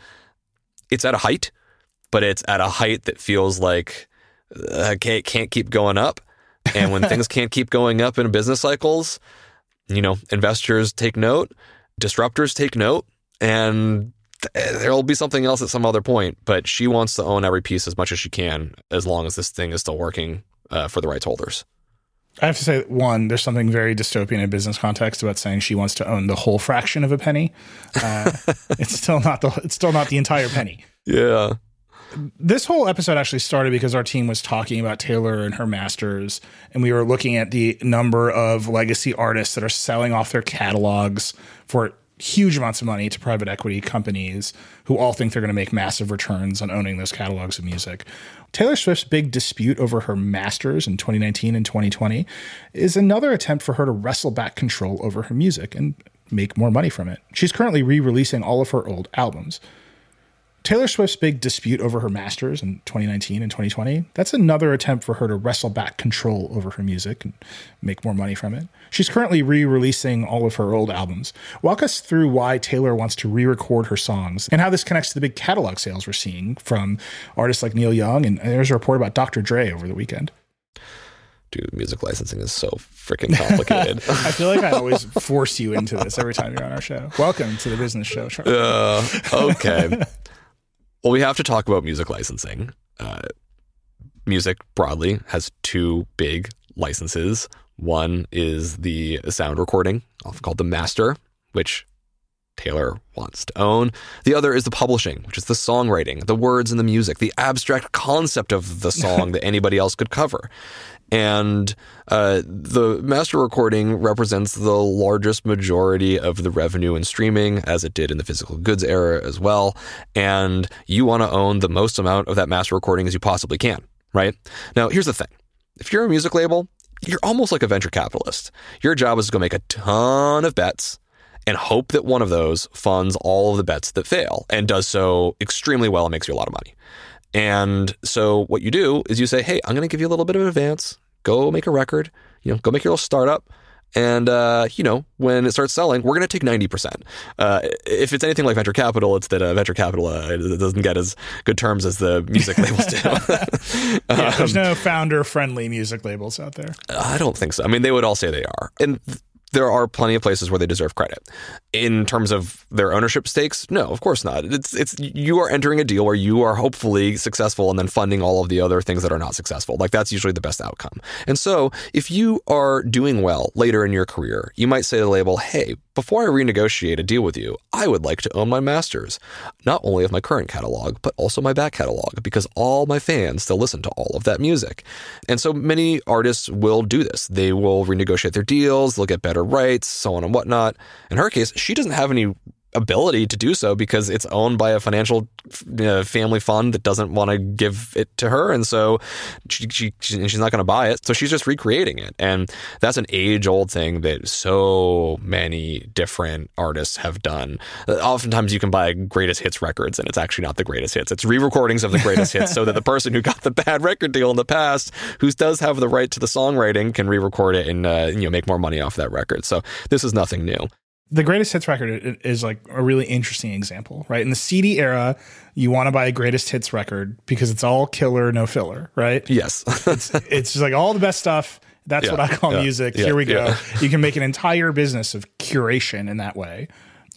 it's at a height, but it's at a height that feels like uh, can't, can't keep going up. And when things can't keep going up in business cycles, you know, investors take note, disruptors take note, and there'll be something else at some other point. But she wants to own every piece as much as she can, as long as this thing is still working uh, for the rights holders. I have to say, one, there's something very dystopian in business context about saying she wants to own the whole fraction of a penny. Uh, it's still not the it's still not the entire penny. Yeah. This whole episode actually started because our team was talking about Taylor and her masters, and we were looking at the number of legacy artists that are selling off their catalogs for huge amounts of money to private equity companies who all think they're going to make massive returns on owning those catalogs of music. Taylor Swift's big dispute over her masters in twenty nineteen and twenty twenty is another attempt for her to wrestle back control over her music and make more money from it. She's currently re-releasing all of her old albums. Taylor Swift's big dispute over her masters in twenty nineteen and twenty twenty, that's another attempt for her to wrestle back control over her music and make more money from it. She's currently re-releasing all of her old albums. Walk us through why Taylor wants to re-record her songs and how this connects to the big catalog sales we're seeing from artists like Neil Young. And there's a report about Doctor Dre over the weekend. Dude, music licensing is so freaking complicated. I feel like I always force you into this every time you're on our show. Welcome to the business show, Charlie. Uh, okay. Well, we have to talk about music licensing. Uh, music broadly has two big licenses. One is the sound recording, often called the master, which Taylor wants to own. The other is the publishing, which is the songwriting, the words and the music, the abstract concept of the song that anybody else could cover. And uh, the master recording represents the largest majority of the revenue in streaming, as it did in the physical goods era as well. And you want to own the most amount of that master recording as you possibly can, right? Now, here's the thing. If you're a music label, you're almost like a venture capitalist. Your job is to go make a ton of bets and hope that one of those funds all of the bets that fail and does so extremely well and makes you a lot of money. And so what you do is you say, hey, I'm going to give you a little bit of an advance. Go make a record, you know, go make your little startup. And, uh, you know, when it starts selling, we're going to take ninety percent. Uh, if it's anything like venture capital, it's that uh, venture capital uh, doesn't get as good terms as the music labels do. um, yeah, there's no founder-friendly music labels out there. I don't think so. I mean, they would all say they are. And th- there are plenty of places where they deserve credit. In terms of their ownership stakes, no, of course not. It's it's you are entering a deal where you are hopefully successful and then funding all of the other things that are not successful. Like, that's usually the best outcome. And so if you are doing well later in your career, you might say to the label, hey, before I renegotiate a deal with you, I would like to own my masters, not only of my current catalog, but also my back catalog, because all my fans still listen to all of that music. And so many artists will do this. They will renegotiate their deals. They'll get better rights, so on and whatnot. In her case, she doesn't have any ability to do so because it's owned by a financial uh, family fund that doesn't want to give it to her, and so she, she, she she's not going to buy it, so she's just recreating it. And that's an age-old thing that so many different artists have done. Oftentimes you can buy greatest hits records and it's actually not the greatest hits, it's re-recordings of the greatest hits, so that the person who got the bad record deal in the past, who does have the right to the songwriting, can re-record it and uh, you know make more money off that record. So this is nothing new. The greatest hits record is like a really interesting example, right? In the C D era, you want to buy a greatest hits record because it's all killer, no filler, right? Yes. it's, it's just like all the best stuff. That's yeah, what I call yeah, music. Yeah, Here we go. Yeah. You can make an entire business of curation in that way.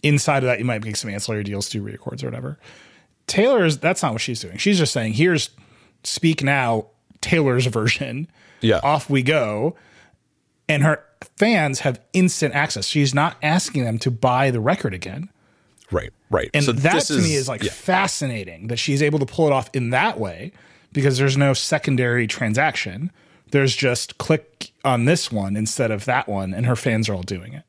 Inside of that, you might make some ancillary deals, do re-records or whatever. Taylor's, that's not what she's doing. She's just saying, here's Speak Now, Taylor's version. Yeah. Off we go. And her fans have instant access. She's not asking them to buy the record again. Right, right. And so that to is, me is like yeah. fascinating that she's able to pull it off in that way, because there's no secondary transaction. There's just click on this one instead of that one, and her fans are all doing it.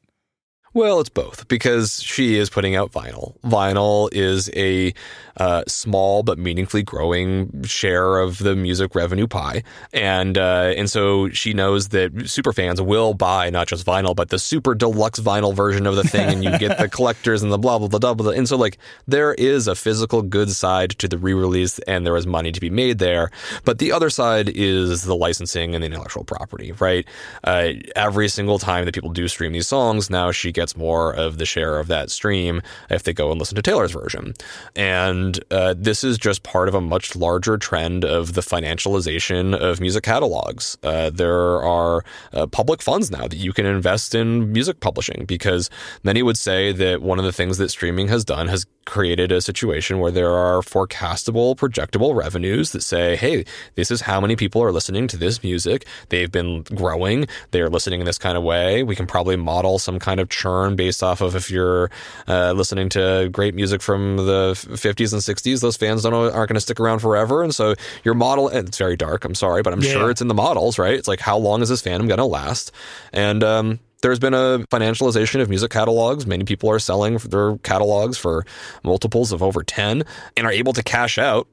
Well, it's both, because she is putting out vinyl. Vinyl is a uh, small but meaningfully growing share of the music revenue pie. And uh, and so she knows that superfans will buy not just vinyl, but the super deluxe vinyl version of the thing. And you get the collectors and the blah, blah, blah, blah, blah. And so like there is a physical goods side to the re-release, and there is money to be made there. But the other side is the licensing and the intellectual property, right? Uh, every single time that people do stream these songs, now she gets more of the share of that stream if they go and listen to Taylor's version. And uh, this is just part of a much larger trend of the financialization of music catalogs. Uh, there are uh, public funds now that you can invest in music publishing, because many would say that one of the things that streaming has done has created a situation where there are forecastable, projectable revenues that say, hey, this is how many people are listening to this music. They've been growing. They're listening in this kind of way. We can probably model some kind of churn based off of if you're uh, listening to great music from the fifties and sixties, those fans don't aren't going to stick around forever. And so your model, and it's very dark, I'm sorry, but I'm yeah. sure it's in the models, right? It's like, how long is this fandom going to last? And um, there's been a financialization of music catalogs. Many people are selling their catalogs for multiples of over ten and are able to cash out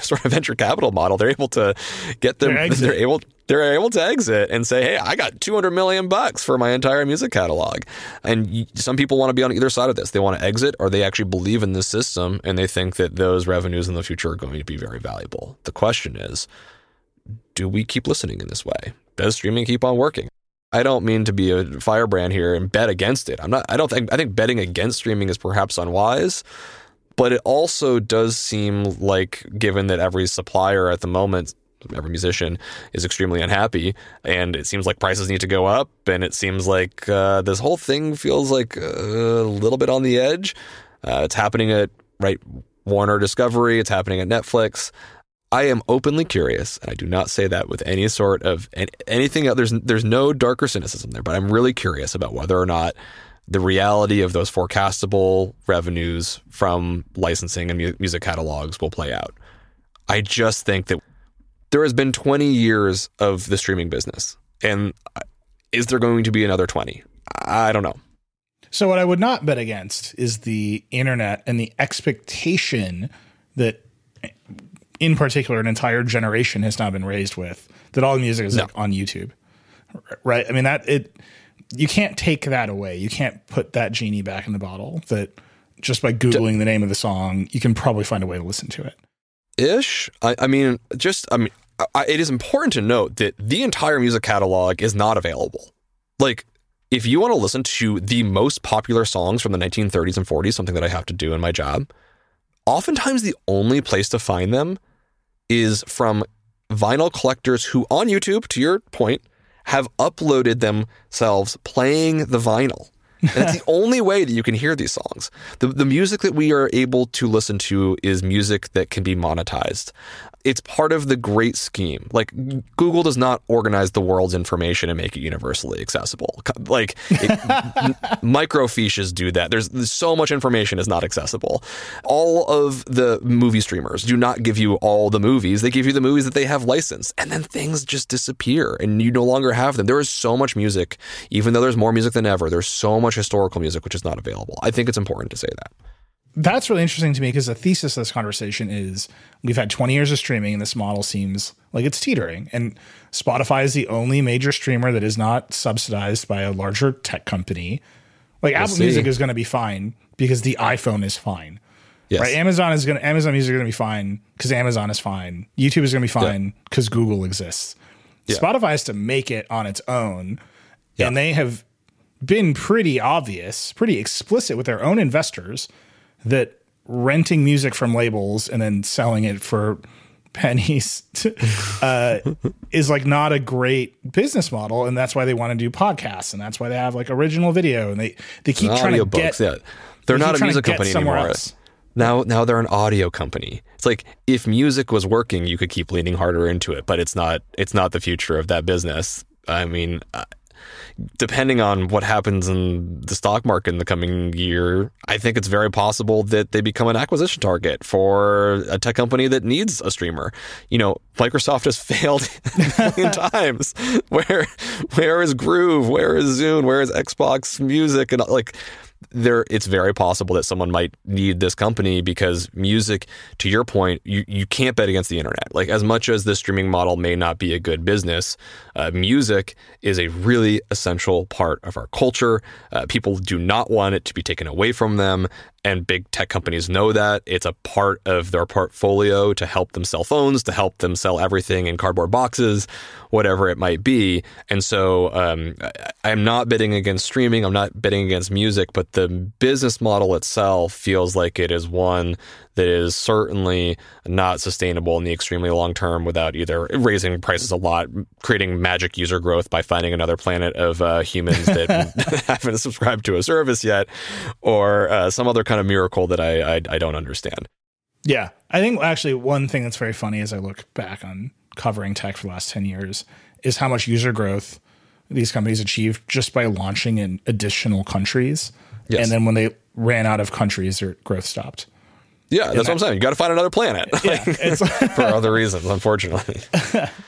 sort of venture capital model. They're able to get them. They're, they're able They're able to exit and say, hey, I got two hundred million bucks for my entire music catalog. And some people want to be on either side of this. They want to exit, or they actually believe in this system and they think that those revenues in the future are going to be very valuable. The question is, do we keep listening in this way? Does streaming keep on working? I don't mean to be a firebrand here and bet against it. I'm not, I don't think, I think betting against streaming is perhaps unwise. But it also does seem like, given that every supplier at the moment, every musician is extremely unhappy, and it seems like prices need to go up, and it seems like uh, this whole thing feels like a little bit on the edge. Uh, it's happening at right Warner Discovery. It's happening at Netflix. I am openly curious, and I do not say that with any sort of anything else. There's, there's no darker cynicism there, but I'm really curious about whether or not the reality of those forecastable revenues from licensing and mu- music catalogs will play out. I just think that there has been twenty years of the streaming business, and is there going to be another twenty? I don't know. So what I would not bet against is the internet and the expectation that, in particular, an entire generation has now been raised with, that all the music is no. like on YouTube, right? I mean, that it you can't take that away. You can't put that genie back in the bottle, that just by Googling D- the name of the song, you can probably find a way to listen to it. Ish. I, I mean, just, I mean, I, it is important to note that the entire music catalog is not available. Like, if you want to listen to the most popular songs from the nineteen thirties and forties, something that I have to do in my job, oftentimes the only place to find them is from vinyl collectors who, on YouTube, to your point, have uploaded themselves playing the vinyl. And it's the only way that you can hear these songs. The, the music that we are able to listen to is music that can be monetized. it's part of the great scheme. Like, Google does not organize the world's information and make it universally accessible. Like, it, n- microfiches do that. There's, there's so much information is not accessible. All of the movie streamers do not give you all the movies. They give you the movies that they have licensed. And then things just disappear and you no longer have them. There is so much music, even though there's more music than ever. There's so much historical music which is not available. I think it's important to say that. That's really interesting to me, because the thesis of this conversation is we've had twenty years of streaming and this model seems like it's teetering. And Spotify is the only major streamer that is not subsidized by a larger tech company. Like, we'll Apple see. Music is going to be fine because the iPhone is fine. Yes. Right? Amazon is going to, Amazon Music is going to be fine because Amazon is fine. YouTube is going to be fine because yeah. Google exists. Yeah. Spotify has to make it on its own. Yeah. And they have been pretty obvious, pretty explicit with their own investors that renting music from labels and then selling it for pennies uh, is like not a great business model. And that's why they want to do podcasts. And that's why they have like original video. And they, they keep trying to get, yeah. they're not a music company anymore. Now, now they're an audio company. It's like, if music was working, you could keep leaning harder into it, but it's not, it's not the future of that business. I mean, I, depending on what happens in the stock market in the coming year, I think it's very possible that they become an acquisition target for a tech company that needs a streamer. You know, Microsoft has failed a million times. Where, where is Groove? Where is Zune? Where is Xbox Music? And like, there, it's very possible that someone might need this company, because music, to your point, you, you can't bet against the internet. Like, as much as this streaming model may not be a good business, uh, music is a really essential part of our culture. Uh, people do not want it to be taken away from them. And big tech companies know that. It's a part of their portfolio to help them sell phones, to help them sell everything in cardboard boxes, whatever it might be. And so um, I'm not betting against streaming. I'm not betting against music. But the business model itself feels like it is one that is certainly not sustainable in the extremely long term without either raising prices a lot, creating magic user growth by finding another planet of uh, humans that haven't subscribed to a service yet, or uh, some other kind of miracle that I, I I don't understand. Yeah. I think actually one thing that's very funny as I look back on covering tech for the last ten years is how much user growth these companies achieved just by launching in additional countries. Yes. And then when they ran out of countries, their growth stopped. Yeah, that's that, what I'm saying. You got to find another planet. Yeah, it's, (laughs) for other reasons, unfortunately.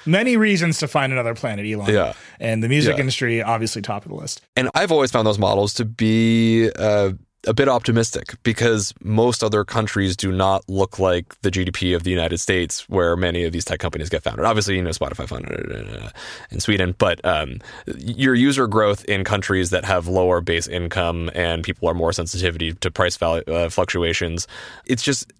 Many reasons to find another planet, Elon. Yeah. And the music yeah. industry, obviously top of the list. And I've always found those models to be uh, a bit optimistic, because most other countries do not look like the G D P of the United States, where many of these tech companies get founded. Obviously, you know, Spotify founded it in Sweden, but um, your user growth in countries that have lower base income and people are more sensitivity to price value, uh, fluctuations, it's just,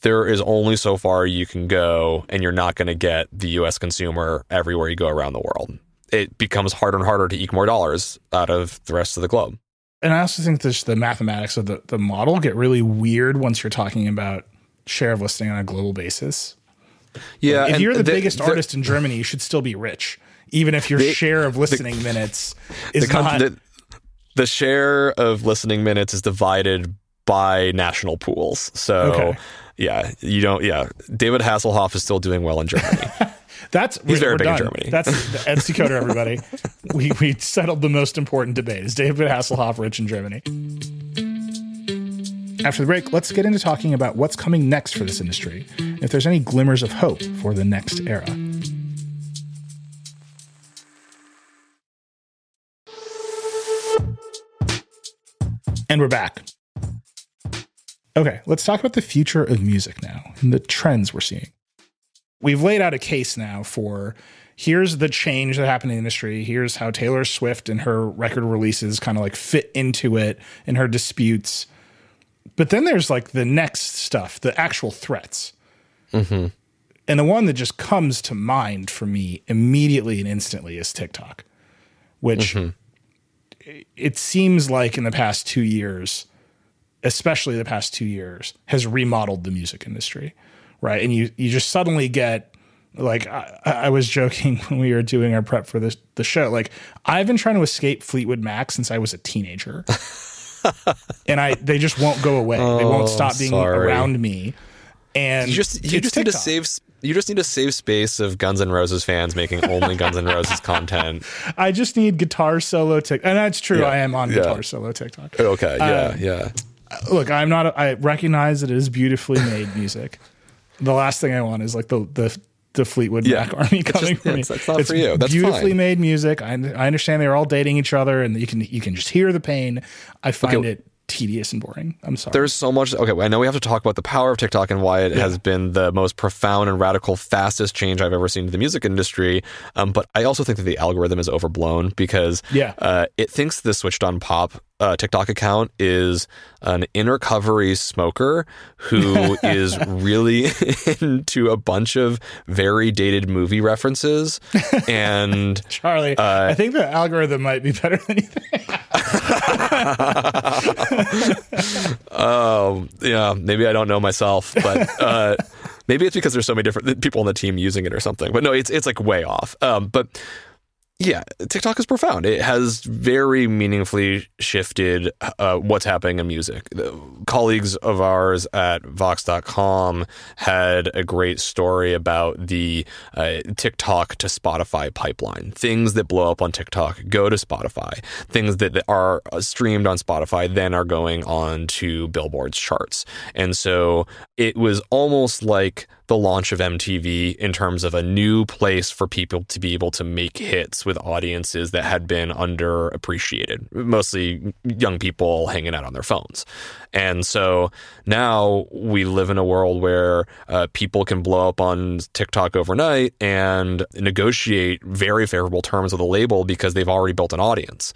there is only so far you can go, and you're not going to get the U S consumer everywhere you go around the world. It becomes harder and harder to eke more dollars out of the rest of the globe. And I also think this, the mathematics of the, the model get really weird once you're talking about share of listening on a global basis. Yeah. Like, if you're the, the biggest the, artist in Germany, you should still be rich, even if your the, share of listening the, minutes is the, not... The, the share of listening minutes is divided by national pools. So, okay. yeah, you don't... Yeah, David Hasselhoff is still doing well in Germany. That's He's very big done. in Germany. That's, that's Decoder, everybody. we we settled the most important debate. Is David Hasselhoff rich in Germany? After the break, let's get into talking about what's coming next for this industry, if there's any glimmers of hope for the next era. And we're back. Okay, let's talk about the future of music now and the trends we're seeing. We've laid out a case now for here's the change that happened in the industry. Here's how Taylor Swift and her record releases kind of like fit into it and her disputes. But then there's like the next stuff, the actual threats. Mm-hmm. And the one that just comes to mind for me immediately and instantly is TikTok, which mm-hmm. it seems like in the past two years, especially the past two years, has remodeled the music industry. Right. And you, you just suddenly get like, I, I was joking when we were doing our prep for this, the show, like I've been trying to escape Fleetwood Mac since I was a teenager and I, they just won't go away. Oh, they won't stop being sorry. around me. And you just, you just need to save. You just need a save space of Guns N' Roses fans making only Guns N' Roses content. I just need guitar solo TikTok, and that's true. Yeah, I am on yeah. guitar solo TikTok. Okay, yeah, um, yeah. Look, I'm not. A, I recognize that it is beautifully made music. The last thing I want is like the the, the Fleetwood yeah. Mac army it's coming just, for me. It's, that's not it's for you. That's beautifully fine. made music. I, I understand they were all dating each other, and you can you can just hear the pain. I find okay. it. tedious and boring. I'm sorry. There's so much. Okay, I know we have to talk about the power of TikTok and why it yeah. has been the most profound and radical, fastest change I've ever seen to the music industry. Um, but I also think that the algorithm is overblown because yeah. uh, it thinks the Switched On Pop uh, TikTok account is an intercovery smoker who is really into a bunch of very dated movie references. And Charlie, uh, I think the algorithm might be better than you think. Oh, yeah, maybe I don't know myself, but uh, maybe it's because there's so many different people on the team using it or something. But no, it's it's like way off. Um, but yeah, TikTok is profound. It has very meaningfully shifted uh, what's happening in music. The colleagues of ours at Vox dot com had a great story about the uh, TikTok to Spotify pipeline. Things that blow up on TikTok go to Spotify. Things that, that are streamed on Spotify then are going on to Billboard's charts. And so it was almost like the launch of M T V in terms of a new place for people to be able to make hits with audiences that had been underappreciated, mostly young people hanging out on their phones. And so now we live in a world where uh, people can blow up on TikTok overnight and negotiate very favorable terms with a label because they've already built an audience.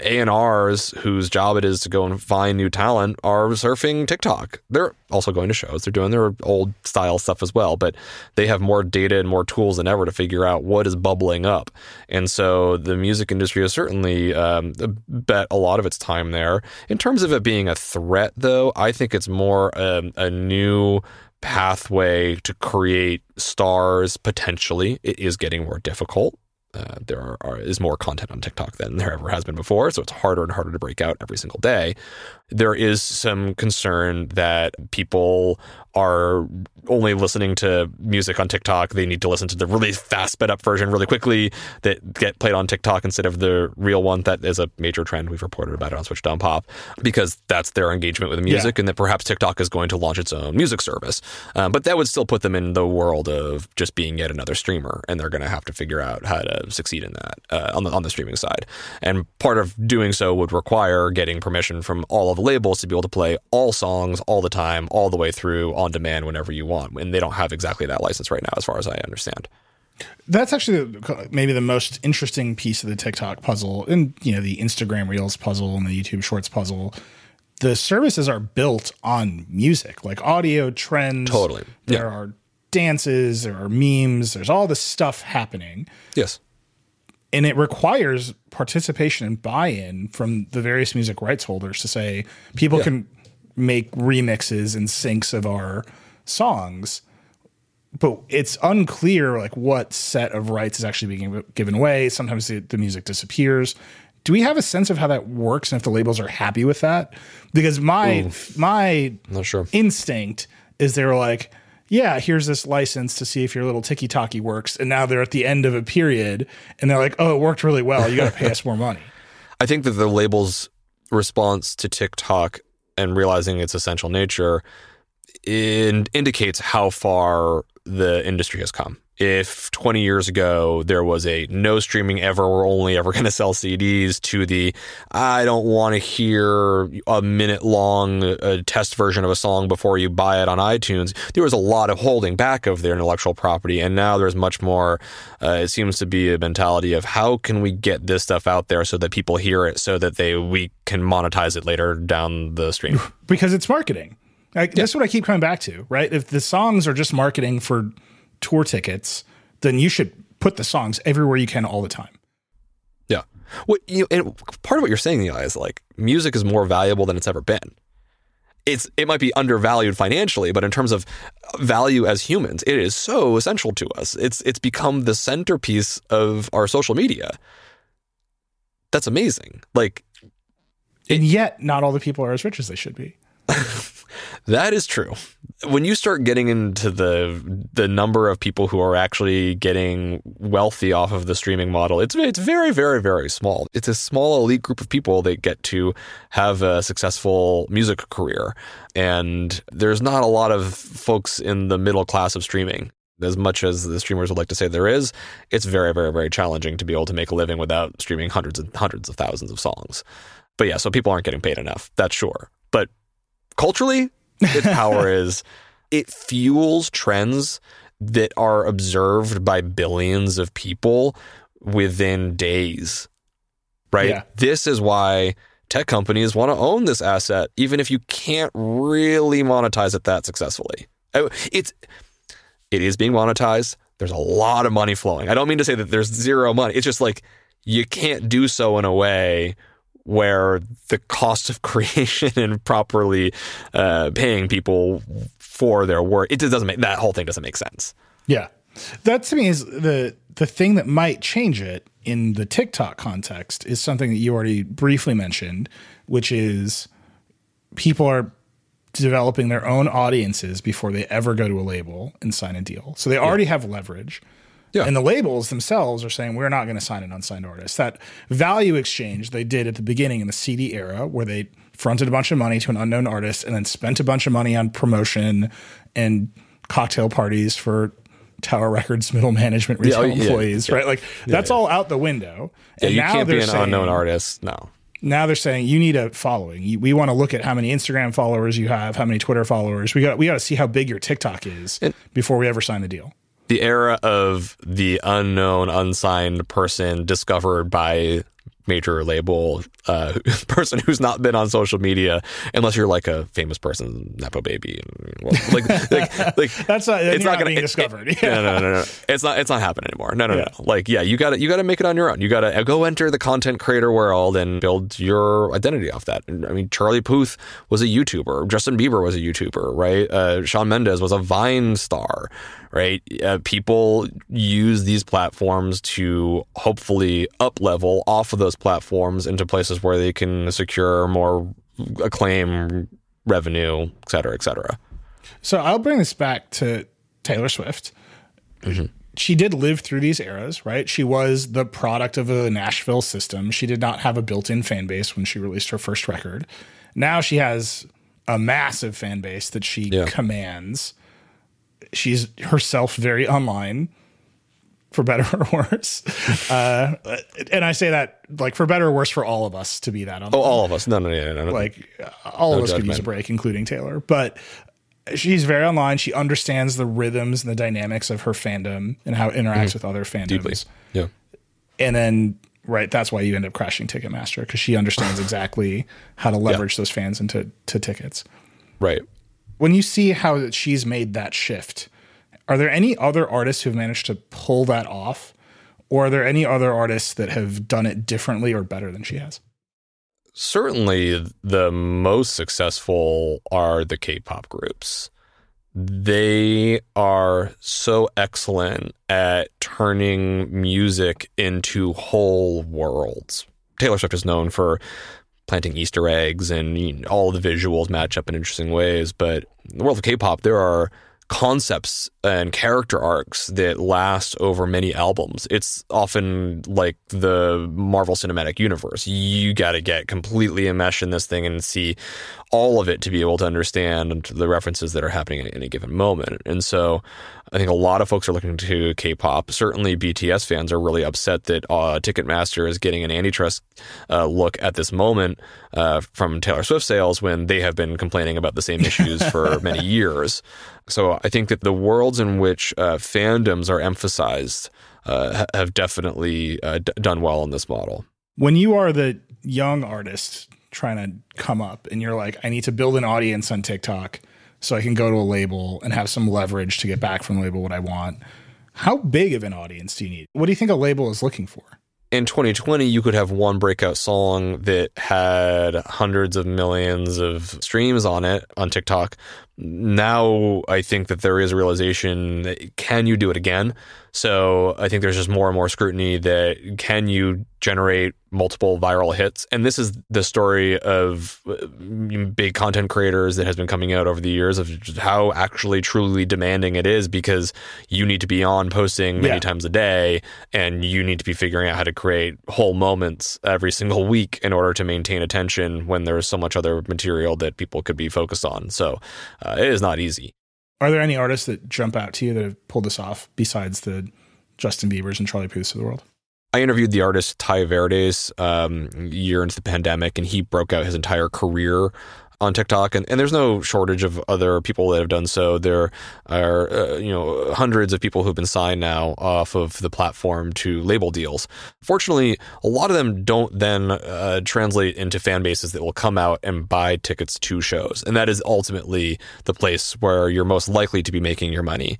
A and R's, whose job it is to go and find new talent, are surfing TikTok. They're also going to shows. They're doing their old style stuff as well, but they have more data and more tools than ever to figure out what is bubbling up. And so the music industry has certainly um, bet a lot of its time there. In terms of it being a threat, though, I think it's more um, a new pathway to create stars, potentially. It is getting more difficult. Uh, there are, are, is more content on TikTok than there ever has been before, so it's harder and harder to break out every single day. There is some concern that people are only listening to music on TikTok. They need to listen to the really fast, sped up version really quickly that get played on TikTok instead of the real one. That is a major trend. We've reported about it on Switched On Pop because that's their engagement with the music, yeah. and that perhaps TikTok is going to launch its own music service. Um, but that would still put them in the world of just being yet another streamer, and they're going to have to figure out how to succeed in that uh, on the on the streaming side. And part of doing so would require getting permission from all of the labels to be able to play all songs all the time, all the way through, on demand, whenever you want. And they don't have exactly that license right now, as far as I understand. That's actually maybe the most interesting piece of the TikTok puzzle, and you know, the Instagram Reels puzzle and the YouTube Shorts puzzle. The services are built on music, like audio trends. Totally. There yeah. are dances, there are memes, there's all this stuff happening. Yes. And it requires participation and buy-in from the various music rights holders to say people yeah. can make remixes and syncs of our songs, but it's unclear like what set of rights is actually being given away. Sometimes the, the music disappears. Do we have a sense of how that works and if the labels are happy with that? Because my Ooh, my not sure. instinct is they're like, yeah, here's this license to see if your little ticky-tacky works, and now they're at the end of a period, and they're like, oh, it worked really well. You got to pay us more money. I think that the label's response to TikTok and realizing its essential nature in, indicates how far the industry has come. If twenty years ago there was a no streaming ever, we're only ever going to sell C Ds, to the I don't want to hear a minute long a test version of a song before you buy it on iTunes, there was a lot of holding back of their intellectual property. And now there's much more, uh, it seems to be a mentality of how can we get this stuff out there so that people hear it so that they we can monetize it later down the stream. Because it's marketing. Like, yeah. That's what I keep coming back to, right? If the songs are just marketing for tour tickets, then you should put the songs everywhere you can all the time. Yeah. What you and part of what you're saying, Nilay, is like music is more valuable than it's ever been. It's it might be undervalued financially, but in terms of value as humans, it is so essential to us. It's it's become the centerpiece of our social media. That's amazing. Like, it, and yet, not all the people are as rich as they should be. That is true. When you start getting into the the number of people who are actually getting wealthy off of the streaming model, it's it's very, very, very small. It's a small elite group of people that get to have a successful music career. And there's not a lot of folks in the middle class of streaming. As much as the streamers would like to say there is, it's very, very, very challenging to be able to make a living without streaming hundreds and hundreds of thousands of songs. But yeah, so people aren't getting paid enough. That's sure. But culturally, its power is it fuels trends that are observed by billions of people within days, right? Yeah. This is why tech companies want to own this asset, even if you can't really monetize it that successfully. It's, it is being monetized. There's a lot of money flowing. I don't mean to say that there's zero money. It's just like you can't do so in a way where the cost of creation and properly uh, paying people for their work, it doesn't make, that whole thing doesn't make sense. Yeah. That to me is the, the thing that might change it in the TikTok context is something that you already briefly mentioned, which is people are developing their own audiences before they ever go to a label and sign a deal. So they already yeah. have leverage. Yeah. And the labels themselves are saying, we're not going to sign an unsigned artist. That value exchange they did at the beginning in the C D era where they fronted a bunch of money to an unknown artist and then spent a bunch of money on promotion and cocktail parties for Tower Records middle management retail oh, yeah, employees, yeah, right? Like yeah, that's yeah. all out the window. Yeah, and you now can't be an saying, unknown artist, no. Now they're saying you need a following. We want to look at how many Instagram followers you have, how many Twitter followers. We got we got to see how big your TikTok is and- before we ever sign the deal. The era of the unknown, unsigned person discovered by major label uh, person who's not been on social media, unless you're like a famous person, Nepo Baby. Well, like, like, like that's not, it's not, not going to be discovered. It, yeah. No, no, no, no. It's not. It's not happening anymore. No, no, yeah. no. Like, yeah, you got to you got to make it on your own. You got to go enter the content creator world and build your identity off that. I mean, Charlie Puth was a YouTuber. Justin Bieber was a YouTuber, right? Uh, Shawn Mendes was a Vine star. Right? Uh, people use these platforms to hopefully up-level off of those platforms into places where they can secure more acclaim, revenue, et cetera, et cetera. So I'll bring this back to Taylor Swift. Mm-hmm. She did live through these eras, right? She was the product of a Nashville system. She did not have a built-in fan base when she released her first record. Now she has a massive fan base that she yeah. commands. She's herself very online, for better or worse. Uh, and I say that like for better or worse for all of us to be that online. Oh, all of us. No, no, no, no. no. Like all no of us judgment. Could use a break, including Taylor. But she's very online. She understands the rhythms and the dynamics of her fandom and how it interacts mm-hmm. with other fandoms. Deeply. Yeah. And then, right, that's why you end up crashing Ticketmaster because she understands exactly how to leverage yeah. those fans into to tickets. Right. When you see how she's made that shift, are there any other artists who've managed to pull that off? Or are there any other artists that have done it differently or better than she has? Certainly the most successful are the K-pop groups. They are so excellent at turning music into whole worlds. Taylor Swift is known for planting Easter eggs and you know, all the visuals match up in interesting ways. But in the world of K-pop, there are concepts and character arcs that last over many albums. It's often like the Marvel Cinematic Universe. You got to get completely enmeshed in this thing and see all of it to be able to understand the references that are happening in any given moment. And so I think a lot of folks are looking to K-pop. Certainly B T S fans are really upset that uh, Ticketmaster is getting an antitrust uh, look at this moment uh, from Taylor Swift sales when they have been complaining about the same issues for many years. So I think that the worlds in which uh, fandoms are emphasized uh, have definitely uh, d- done well in this model. When you are the young artist trying to come up and you're like, I need to build an audience on TikTok so I can go to a label and have some leverage to get back from the label what I want. How big of an audience do you need? What do you think a label is looking for? In twenty twenty, you could have one breakout song that had hundreds of millions of streams on it on TikTok. Now I think that there is a realization that can you do it again? So I think there's just more and more scrutiny that can you generate multiple viral hits? And this is the story of big content creators that has been coming out over the years of how actually truly demanding it is, because you need to be on posting many yeah. times a day, and you need to be figuring out how to create whole moments every single week in order to maintain attention when there's so much other material that people could be focused on. So uh, it is not easy. Are there any artists that jump out to you that have pulled this off besides the Justin Biebers and Charlie Puths of the world? I interviewed the artist Ty Verdes um, a year into the pandemic, and he broke out his entire career on TikTok. And, and there's no shortage of other people that have done so. There are uh, you know hundreds of people who've been signed now off of the platform to label deals. Fortunately, a lot of them don't then uh, translate into fan bases that will come out and buy tickets to shows. And that is ultimately the place where you're most likely to be making your money.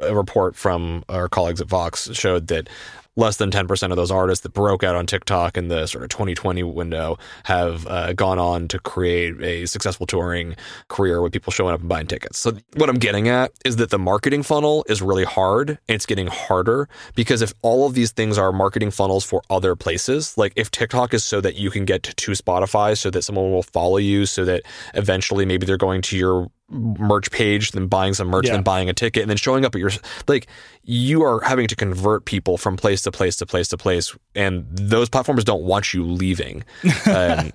A report from our colleagues at Vox showed that less than ten percent of those artists that broke out on TikTok in the sort of twenty twenty window have uh, gone on to create a successful touring career with people showing up and buying tickets. So what I'm getting at is that the marketing funnel is really hard, and it's getting harder, because if all of these things are marketing funnels for other places, like if TikTok is so that you can get to, to Spotify so that someone will follow you, so that eventually maybe they're going to your merch page, then buying some merch, yeah. then buying a ticket, and then showing up at your, like, you are having to convert people from place to place to place to place, and those platforms don't want you leaving. Um,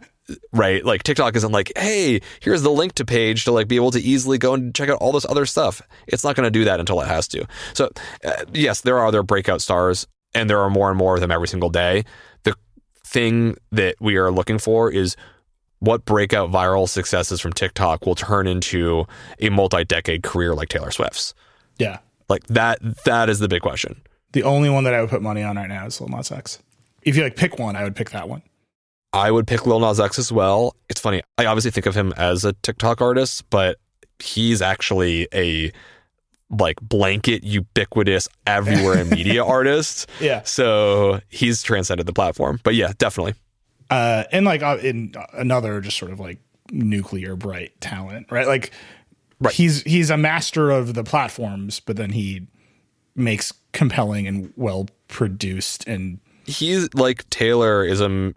right? Like TikTok isn't like, hey, here's the link to page to like be able to easily go and check out all this other stuff. It's not going to do that until it has to. So uh, yes, there are other breakout stars, and there are more and more of them every single day. The thing that we are looking for is what breakout viral successes from TikTok will turn into a multi-decade career like Taylor Swift's. Yeah. Like that, that is the big question. The only one that I would put money on right now is Lil Nas X. If you like pick one, I would pick that one. I would pick Lil Nas X as well. It's funny. I obviously think of him as a TikTok artist, but he's actually a like blanket ubiquitous everywhere in media artist. Yeah. So he's transcended the platform, but yeah, definitely. Uh, and like uh, in another just sort of like nuclear bright talent, right? Like right. he's he's a master of the platforms, but then he makes compelling and well produced. And he's like Taylor is a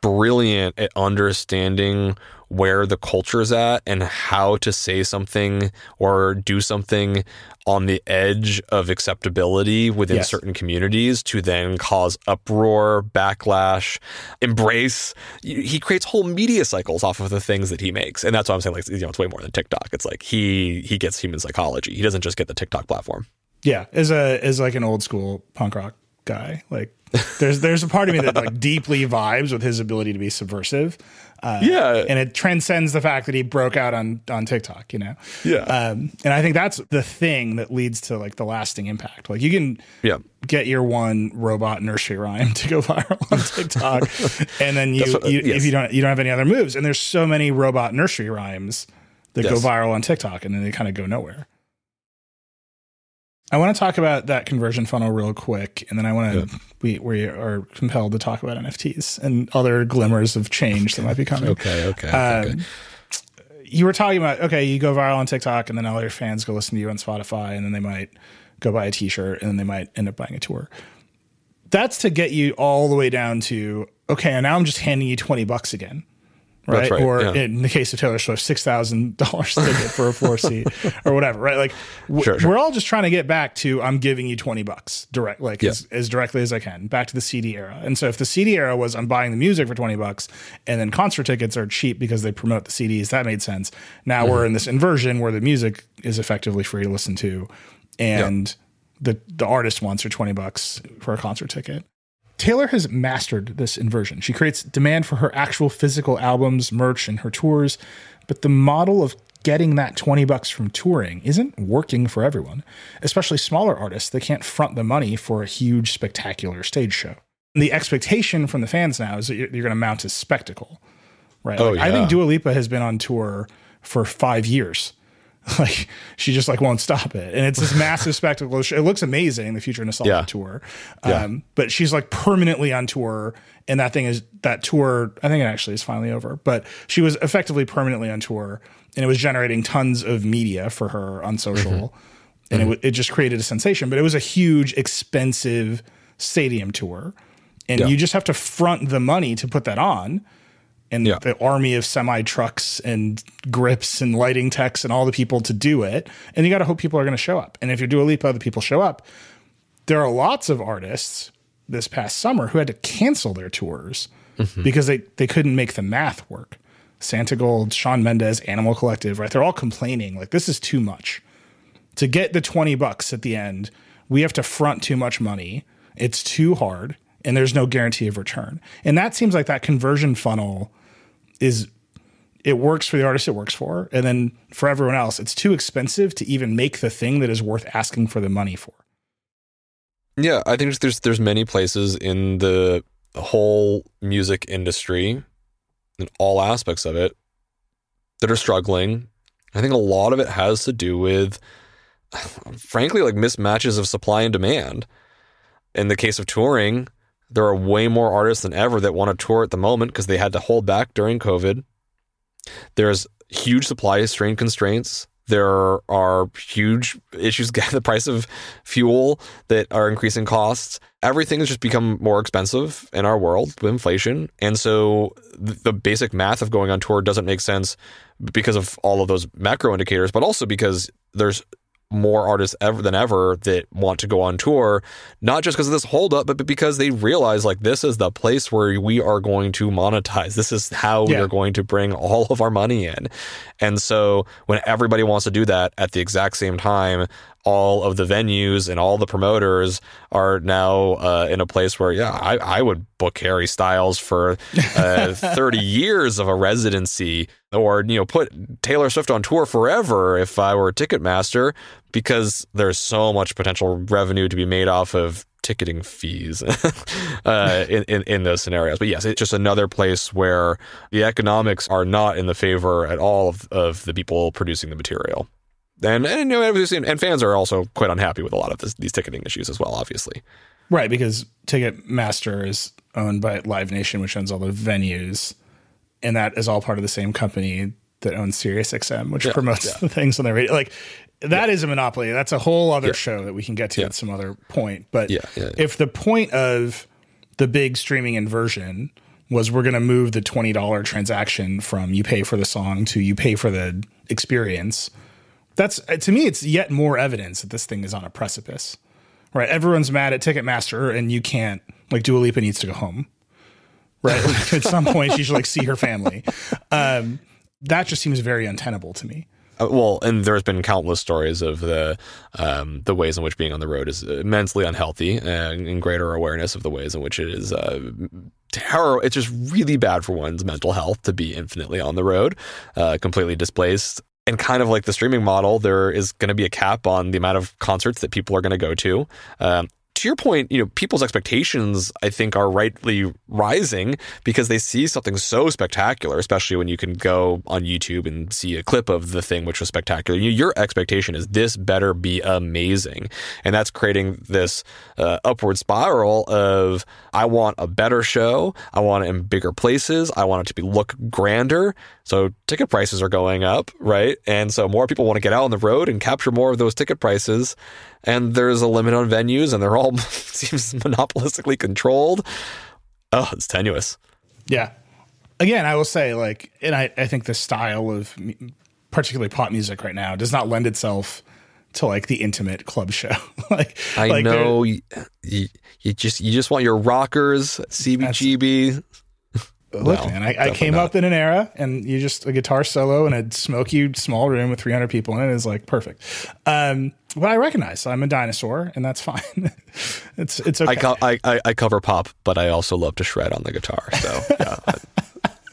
brilliant at understanding where the culture's at and how to say something or do something on the edge of acceptability within yes. certain communities to then cause uproar, backlash, embrace. He creates whole media cycles off of the things that he makes. And that's why I'm saying, like, you know, it's way more than TikTok. It's like he he gets human psychology. He doesn't just get the TikTok platform. Yeah, as a as like an old school punk rock guy, like there's there's a part of me that like deeply vibes with his ability to be subversive. Uh, yeah. And it transcends the fact that he broke out on, on TikTok, you know? Yeah. Um, and I think that's the thing that leads to like the lasting impact. Like you can yeah. get your one robot nursery rhyme to go viral on TikTok. And then you, what, you yes. if you don't, you don't have any other moves. And there's so many robot nursery rhymes that yes. go viral on TikTok, and then they kind of go nowhere. I want to talk about that conversion funnel real quick, and then I want to yeah. we we are compelled to talk about N F Ts and other glimmers of change okay. that might be coming. Okay, okay, um, okay. You were talking about okay, you go viral on TikTok, and then all your fans go listen to you on Spotify, and then they might go buy a T-shirt, and then they might end up buying a tour. That's to get you all the way down to okay, and now I'm just handing you twenty bucks again. Right? right, or yeah. in the case of Taylor Swift, six thousand dollars ticket for a floor seat or whatever, right? Like w- sure, sure. we're all just trying to get back to I'm giving you twenty bucks direct, like yeah. as, as directly as I can, back to the C D era. And so if the C D era was I'm buying the music for twenty bucks and then concert tickets are cheap because they promote the C Ds, that made sense. Now mm-hmm. we're in this inversion where the music is effectively free to listen to and yeah. the, the artist wants her twenty bucks for a concert ticket. Taylor has mastered this inversion. She creates demand for her actual physical albums, merch, and her tours, but the model of getting that twenty bucks from touring isn't working for everyone, especially smaller artists that can't front the money for a huge, spectacular stage show. And the expectation from the fans now is that you're, you're going to mount a spectacle, right? Oh, like, yeah. I think Dua Lipa has been on tour for five years. Like she just like won't stop it, and it's this massive spectacle. It looks amazing, the Future Nostalgia yeah. tour, um, yeah. but she's like permanently on tour, and that thing is that tour. I think it actually is finally over, but she was effectively permanently on tour, and it was generating tons of media for her on social, mm-hmm. and mm-hmm. it, it just created a sensation. But it was a huge, expensive stadium tour, and yeah. you just have to front the money to put that on. And yeah. the army of semi trucks and grips and lighting techs and all the people to do it. And you got to hope people are going to show up. And if you're Dua Lipa, the people show up. There are lots of artists this past summer who had to cancel their tours mm-hmm. because they, they couldn't make the math work. Santa Gold, Shawn Mendes, Animal Collective, right? They're all complaining like this is too much to get the twenty bucks at the end. We have to front too much money. It's too hard. And there's no guarantee of return. And that seems like that conversion funnel is, it works for the artist it works for. And then for everyone else, it's too expensive to even make the thing that is worth asking for the money for. Yeah, I think there's there's many places in the whole music industry and all aspects of it that are struggling. I think a lot of it has to do with, frankly, like mismatches of supply and demand. In the case of touring, there are way more artists than ever that want to tour at the moment because they had to hold back during COVID. There's huge supply strain constraints. There are huge issues, the price of fuel that are increasing costs. Everything has just become more expensive in our world with inflation. And so the basic math of going on tour doesn't make sense because of all of those macro indicators, but also because there's more artists ever than ever that want to go on tour, not just because of this holdup, but because they realize like this is the place where we are going to monetize. This is how yeah. we are going to bring all of our money in. And so when everybody wants to do that at the exact same time, all of the venues and all the promoters are now uh, in a place where, yeah, I, I would book Harry Styles for uh, thirty years of a residency, or, you know, put Taylor Swift on tour forever if I were a Ticketmaster, because there's so much potential revenue to be made off of ticketing fees uh, in, in, in those scenarios. But yes, it's just another place where the economics are not in the favor at all of, of the people producing the material. And and, you know, and fans are also quite unhappy with a lot of this, these ticketing issues as well, obviously. Right, because Ticketmaster is owned by Live Nation, which owns all the venues, and that is all part of the same company that owns SiriusXM, which yeah, promotes yeah. the things on their radio. Like that yeah. is a monopoly. That's a whole other yeah. show that we can get to yeah. at some other point. But yeah, yeah, yeah. if the point of the big streaming inversion was we're going to move the twenty dollars transaction from you pay for the song to you pay for the experience. That's, to me, it's yet more evidence that this thing is on a precipice, right? Everyone's mad at Ticketmaster and you can't, like, Dua Lipa needs to go home, right? Like, at some point, she should, like, see her family. Um, that just seems very untenable to me. Uh, well, and there's been countless stories of the um, the ways in which being on the road is immensely unhealthy, and, and greater awareness of the ways in which it is uh, terrible. It's just really bad for one's mental health to be infinitely on the road, uh, completely displaced. And kind of like the streaming model, there is going to be a cap on the amount of concerts that people are going to go to. Um, to your point, you know, people's expectations, I think, are rightly rising because they see something so spectacular, especially when you can go on YouTube and see a clip of the thing which was spectacular. You, your expectation is this better be amazing. And that's creating this uh, upward spiral of I want a better show. I want it in bigger places. I want it to be look grander. So ticket prices are going up, right? And so more people want to get out on the road and capture more of those ticket prices. And there's a limit on venues, and they're all seems monopolistically controlled. Oh, it's tenuous. Yeah. Again, I will say, like, and I, I think the style of particularly pop music right now does not lend itself to like the intimate club show. like I like know you, you just you just want your rockers, C B G B. Look, no, man, I, I came not. up in an era, and you just a guitar solo in a smoky small room with three hundred people in it is like perfect. Um, but I recognize I'm a dinosaur, and that's fine. it's it's okay. I, co- I, I I cover pop, but I also love to shred on the guitar. So yeah.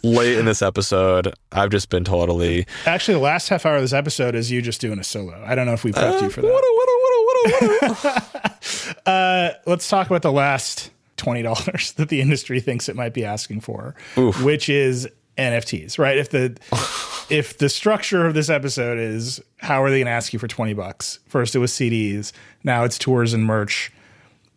Late in this episode, I've just been totally. Actually, the last half hour of this episode is you just doing a solo. I don't know if we prepped uh, you for that. What a, what a, what a, what a. uh, let's talk about the last twenty dollars that the industry thinks it might be asking for, Oof. which is N F Ts, right? If the if the structure of this episode is how are they going to ask you for twenty bucks? First it was C Ds, now it's tours and merch.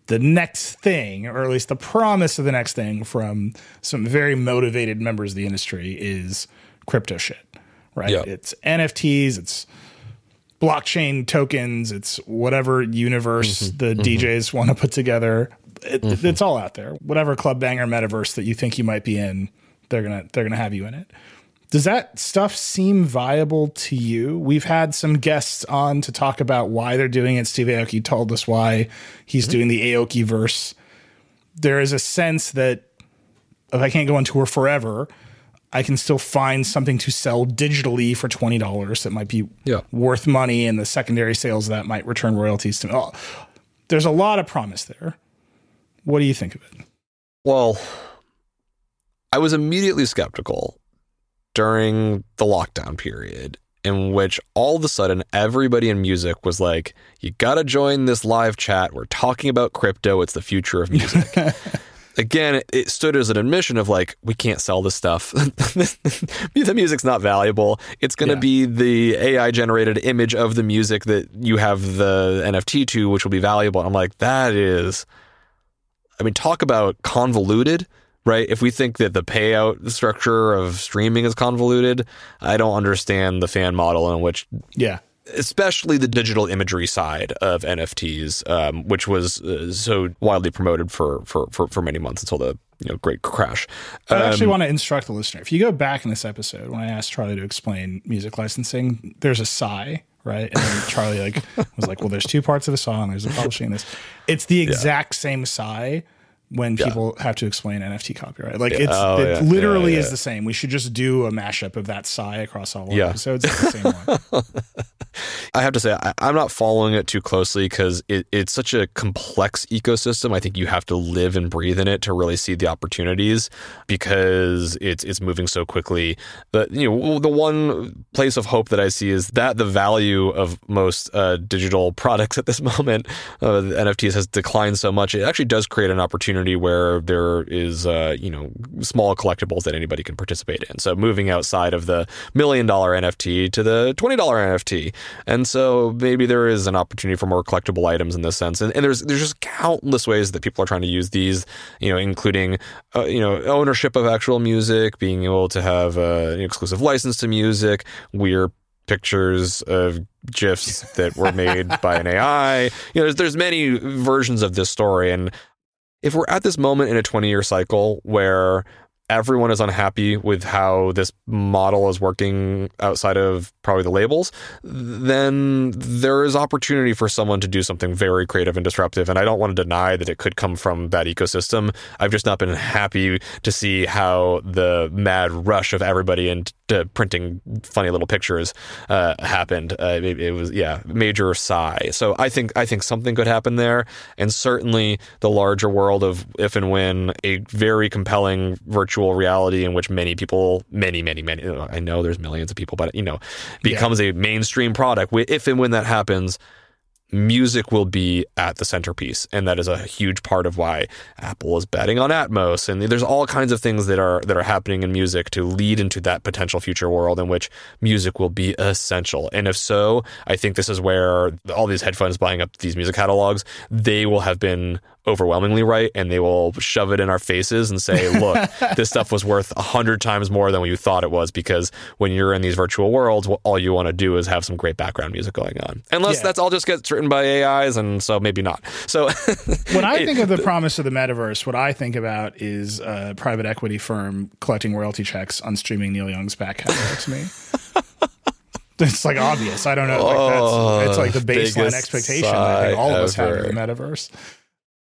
The next thing, or at least the promise of the next thing from some very motivated members of the industry is crypto shit, right? Yep. It's N F Ts, it's blockchain tokens, it's whatever universe mm-hmm. the mm-hmm. D Js want to put together. It, mm-hmm. It's all out there. Whatever club banger metaverse that you think you might be in, they're gonna they're gonna have you in it. Does that stuff seem viable to you? We've had some guests on to talk about why they're doing it. Steve Aoki told us why he's mm-hmm. doing the Aoki verse. There is a sense that if I can't go on tour forever, I can still find something to sell digitally for twenty dollars that might be yeah. worth money, and the secondary sales of that might return royalties to me. Oh, there's a lot of promise there. What do you think of it? Well, I was immediately skeptical during the lockdown period, in which all of a sudden everybody in music was like, you got to join this live chat. We're talking about crypto. It's the future of music. Again, it stood as an admission of like, we can't sell this stuff. The music's not valuable. It's going to yeah. be the A I generated image of the music that you have the N F T to, which will be valuable. And I'm like, that is, I mean, talk about convoluted, right? If we think that the payout structure of streaming is convoluted, I don't understand the fan model in which, yeah, especially the digital imagery side of N F Ts, um, which was uh, so wildly promoted for, for, for, for many months until the you know, great crash. Um, I actually want to instruct the listener. If you go back in this episode, when I asked Charlie to explain music licensing, there's a sigh, right? And then Charlie like was like, well, there's two parts of a song. There's a publishing in this. It's the exact yeah. same sigh when yeah. people have to explain N F T copyright. Like yeah. it's, oh, it yeah. literally yeah, yeah, yeah. is the same. We should just do a mashup of that sigh across all yeah. episodes. It's the same one. I have to say, I, I'm not following it too closely because it, it's such a complex ecosystem. I think you have to live and breathe in it to really see the opportunities because it's it's moving so quickly. But, you know, the one place of hope that I see is that the value of most uh, digital products at this moment, uh, the N F Ts, has declined so much. It actually does create an opportunity where there is, uh, you know, small collectibles that anybody can participate in. So moving outside of the million dollar N F T to the twenty dollar N F T. And so maybe there is an opportunity for more collectible items in this sense. And, and there's there's just countless ways that people are trying to use these, you know, including, uh, you know, ownership of actual music, being able to have uh, an exclusive license to music, weird pictures of GIFs that were made by an A I. You know, there's, there's many versions of this story. And if we're at this moment in a twenty-year cycle where everyone is unhappy with how this model is working outside of probably the labels, then there is opportunity for someone to do something very creative and disruptive. And I don't want to deny that it could come from that ecosystem. I've just not been happy to see how the mad rush of everybody into printing funny little pictures uh, happened. Uh, it, it was, yeah, major sigh. So I think I think something could happen there. And certainly the larger world of if and when, a very compelling virtual reality in which many people, many, many, many, I know there's millions of people, but, you know, becomes yeah. a mainstream product. If and when that happens, music will be at the centerpiece. And that is a huge part of why Apple is betting on Atmos. And there's all kinds of things that are that are happening in music to lead into that potential future world in which music will be essential. And if so, I think this is where all these hedge funds buying up these music catalogs, they will have been overwhelmingly right, and they will shove it in our faces and say, look, this stuff was worth a hundred times more than what you thought it was, because when you're in these virtual worlds, all you want to do is have some great background music going on, unless yeah. that's all just gets written by A Is, and so maybe not. So when I think of the promise of the metaverse, what I think about is a private equity firm collecting royalty checks on streaming Neil Young's back catalog to me. It's like obvious. I don't know. Like oh, that's, it's like the baseline expectation that I think all of us have in the metaverse.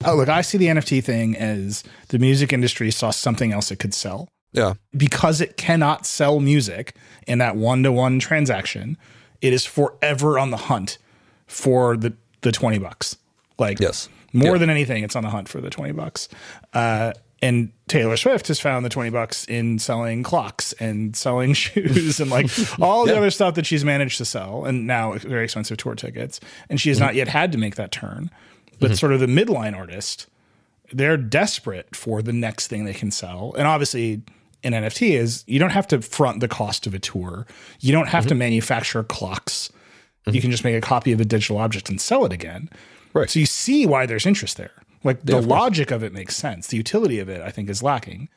Oh, look, I see the N F T thing as the music industry saw something else it could sell. Yeah. Because it cannot sell music in that one-to-one transaction, it is forever on the hunt for the, the twenty bucks. Like, yes. more yeah. than anything, it's on the hunt for the twenty bucks. Uh, and Taylor Swift has found the twenty bucks in selling clocks and selling shoes and like all yeah. the other stuff that she's managed to sell, and now very expensive tour tickets. And she has mm-hmm. not yet had to make that turn. But mm-hmm. sort of the midline artist, they're desperate for the next thing they can sell. And obviously an N F T is, you don't have to front the cost of a tour. You don't have mm-hmm. to manufacture clocks. Mm-hmm. You can just make a copy of a digital object and sell it again. Right. So you see why there's interest there. Like yeah, the of logic course. Of it makes sense. The utility of it, I think, is lacking.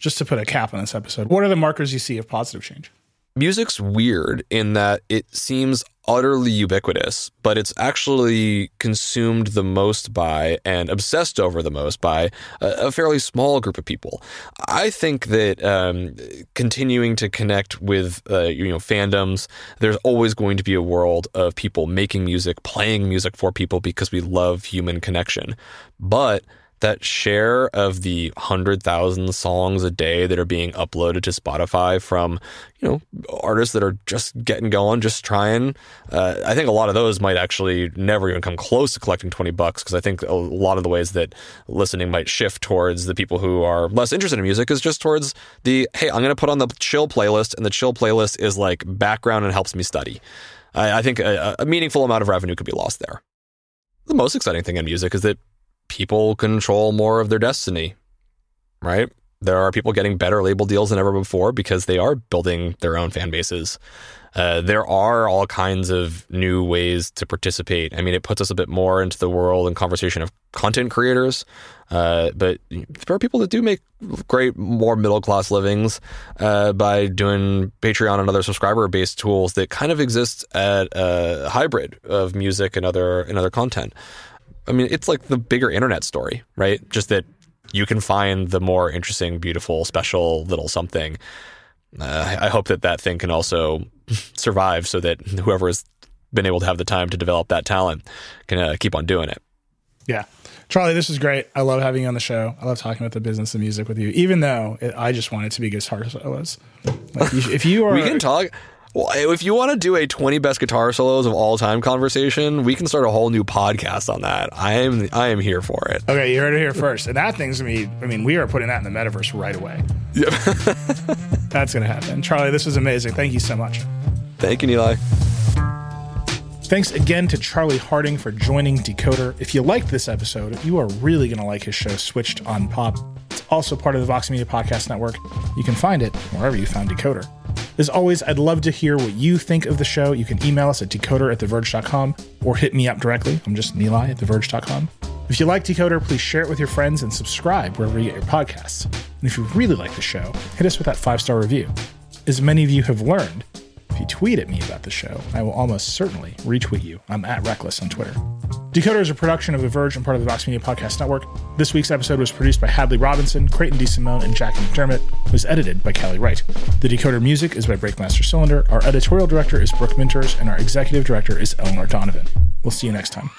Just to put a cap on this episode, what are the markers you see of positive change? music's weird in that it seems utterly ubiquitous, but it's actually consumed the most by and obsessed over the most by a, a fairly small group of people. I think that um, continuing to connect with uh, you know fandoms, there's always going to be a world of people making music, playing music for people because we love human connection. But that share of the one hundred thousand songs a day that are being uploaded to Spotify from, you know, artists that are just getting going, just trying. Uh, I think a lot of those might actually never even come close to collecting twenty bucks, because I think a lot of the ways that listening might shift towards the people who are less interested in music is just towards the, hey, I'm going to put on the chill playlist, and the chill playlist is like background and helps me study. I, I think a, a meaningful amount of revenue could be lost there. The most exciting thing in music is that people control more of their destiny, right? There are people getting better label deals than ever before because they are building their own fan bases. Uh, there are all kinds of new ways to participate. I mean, it puts us a bit more into the world and conversation of content creators. Uh, but there are people that do make great, more middle-class livings uh, by doing Patreon and other subscriber-based tools that kind of exist at a hybrid of music and other and other content. I mean, it's like the bigger internet story, right? Just that you can find the more interesting, beautiful, special little something. Uh, I hope that that thing can also survive so that whoever has been able to have the time to develop that talent can uh, keep on doing it. Yeah. Charlie, this is great. I love having you on the show. I love talking about the business of music with you, even though it, I just wanted to be guitar solos. Like, if you are... we can talk... Well, if you want to do a twenty best guitar solos of all time conversation, we can start a whole new podcast on that. I am I am here for it. Okay, you heard it here first. And that thing's going to be, I mean, we are putting that in the metaverse right away. Yep. That's going to happen. Charlie, this was amazing. Thank you so much. Thank you, Nilay. Thanks again to Charlie Harding for joining Decoder. If you liked this episode, you are really going to like his show, Switched on Pop. It's also part of the Vox Media Podcast Network. You can find it wherever you found Decoder. As always, I'd love to hear what you think of the show. You can email us at decoder at the verge dot com or hit me up directly. I'm just Nilay at the verge dot com. If you like Decoder, please share it with your friends and subscribe wherever you get your podcasts. And if you really like the show, hit us with that five-star review. As many of you have learned, if you tweet at me about the show, I will almost certainly retweet you. I'm at Reckless on Twitter. Decoder is a production of The Verge and part of the Vox Media Podcast Network. This week's episode was produced by Hadley Robinson, Creighton DeSimone, and Jackie McDermott. It was edited by Callie Wright. The Decoder music is by Breakmaster Cylinder. Our editorial director is Brooke Minters, and our executive director is Eleanor Donovan. We'll see you next time.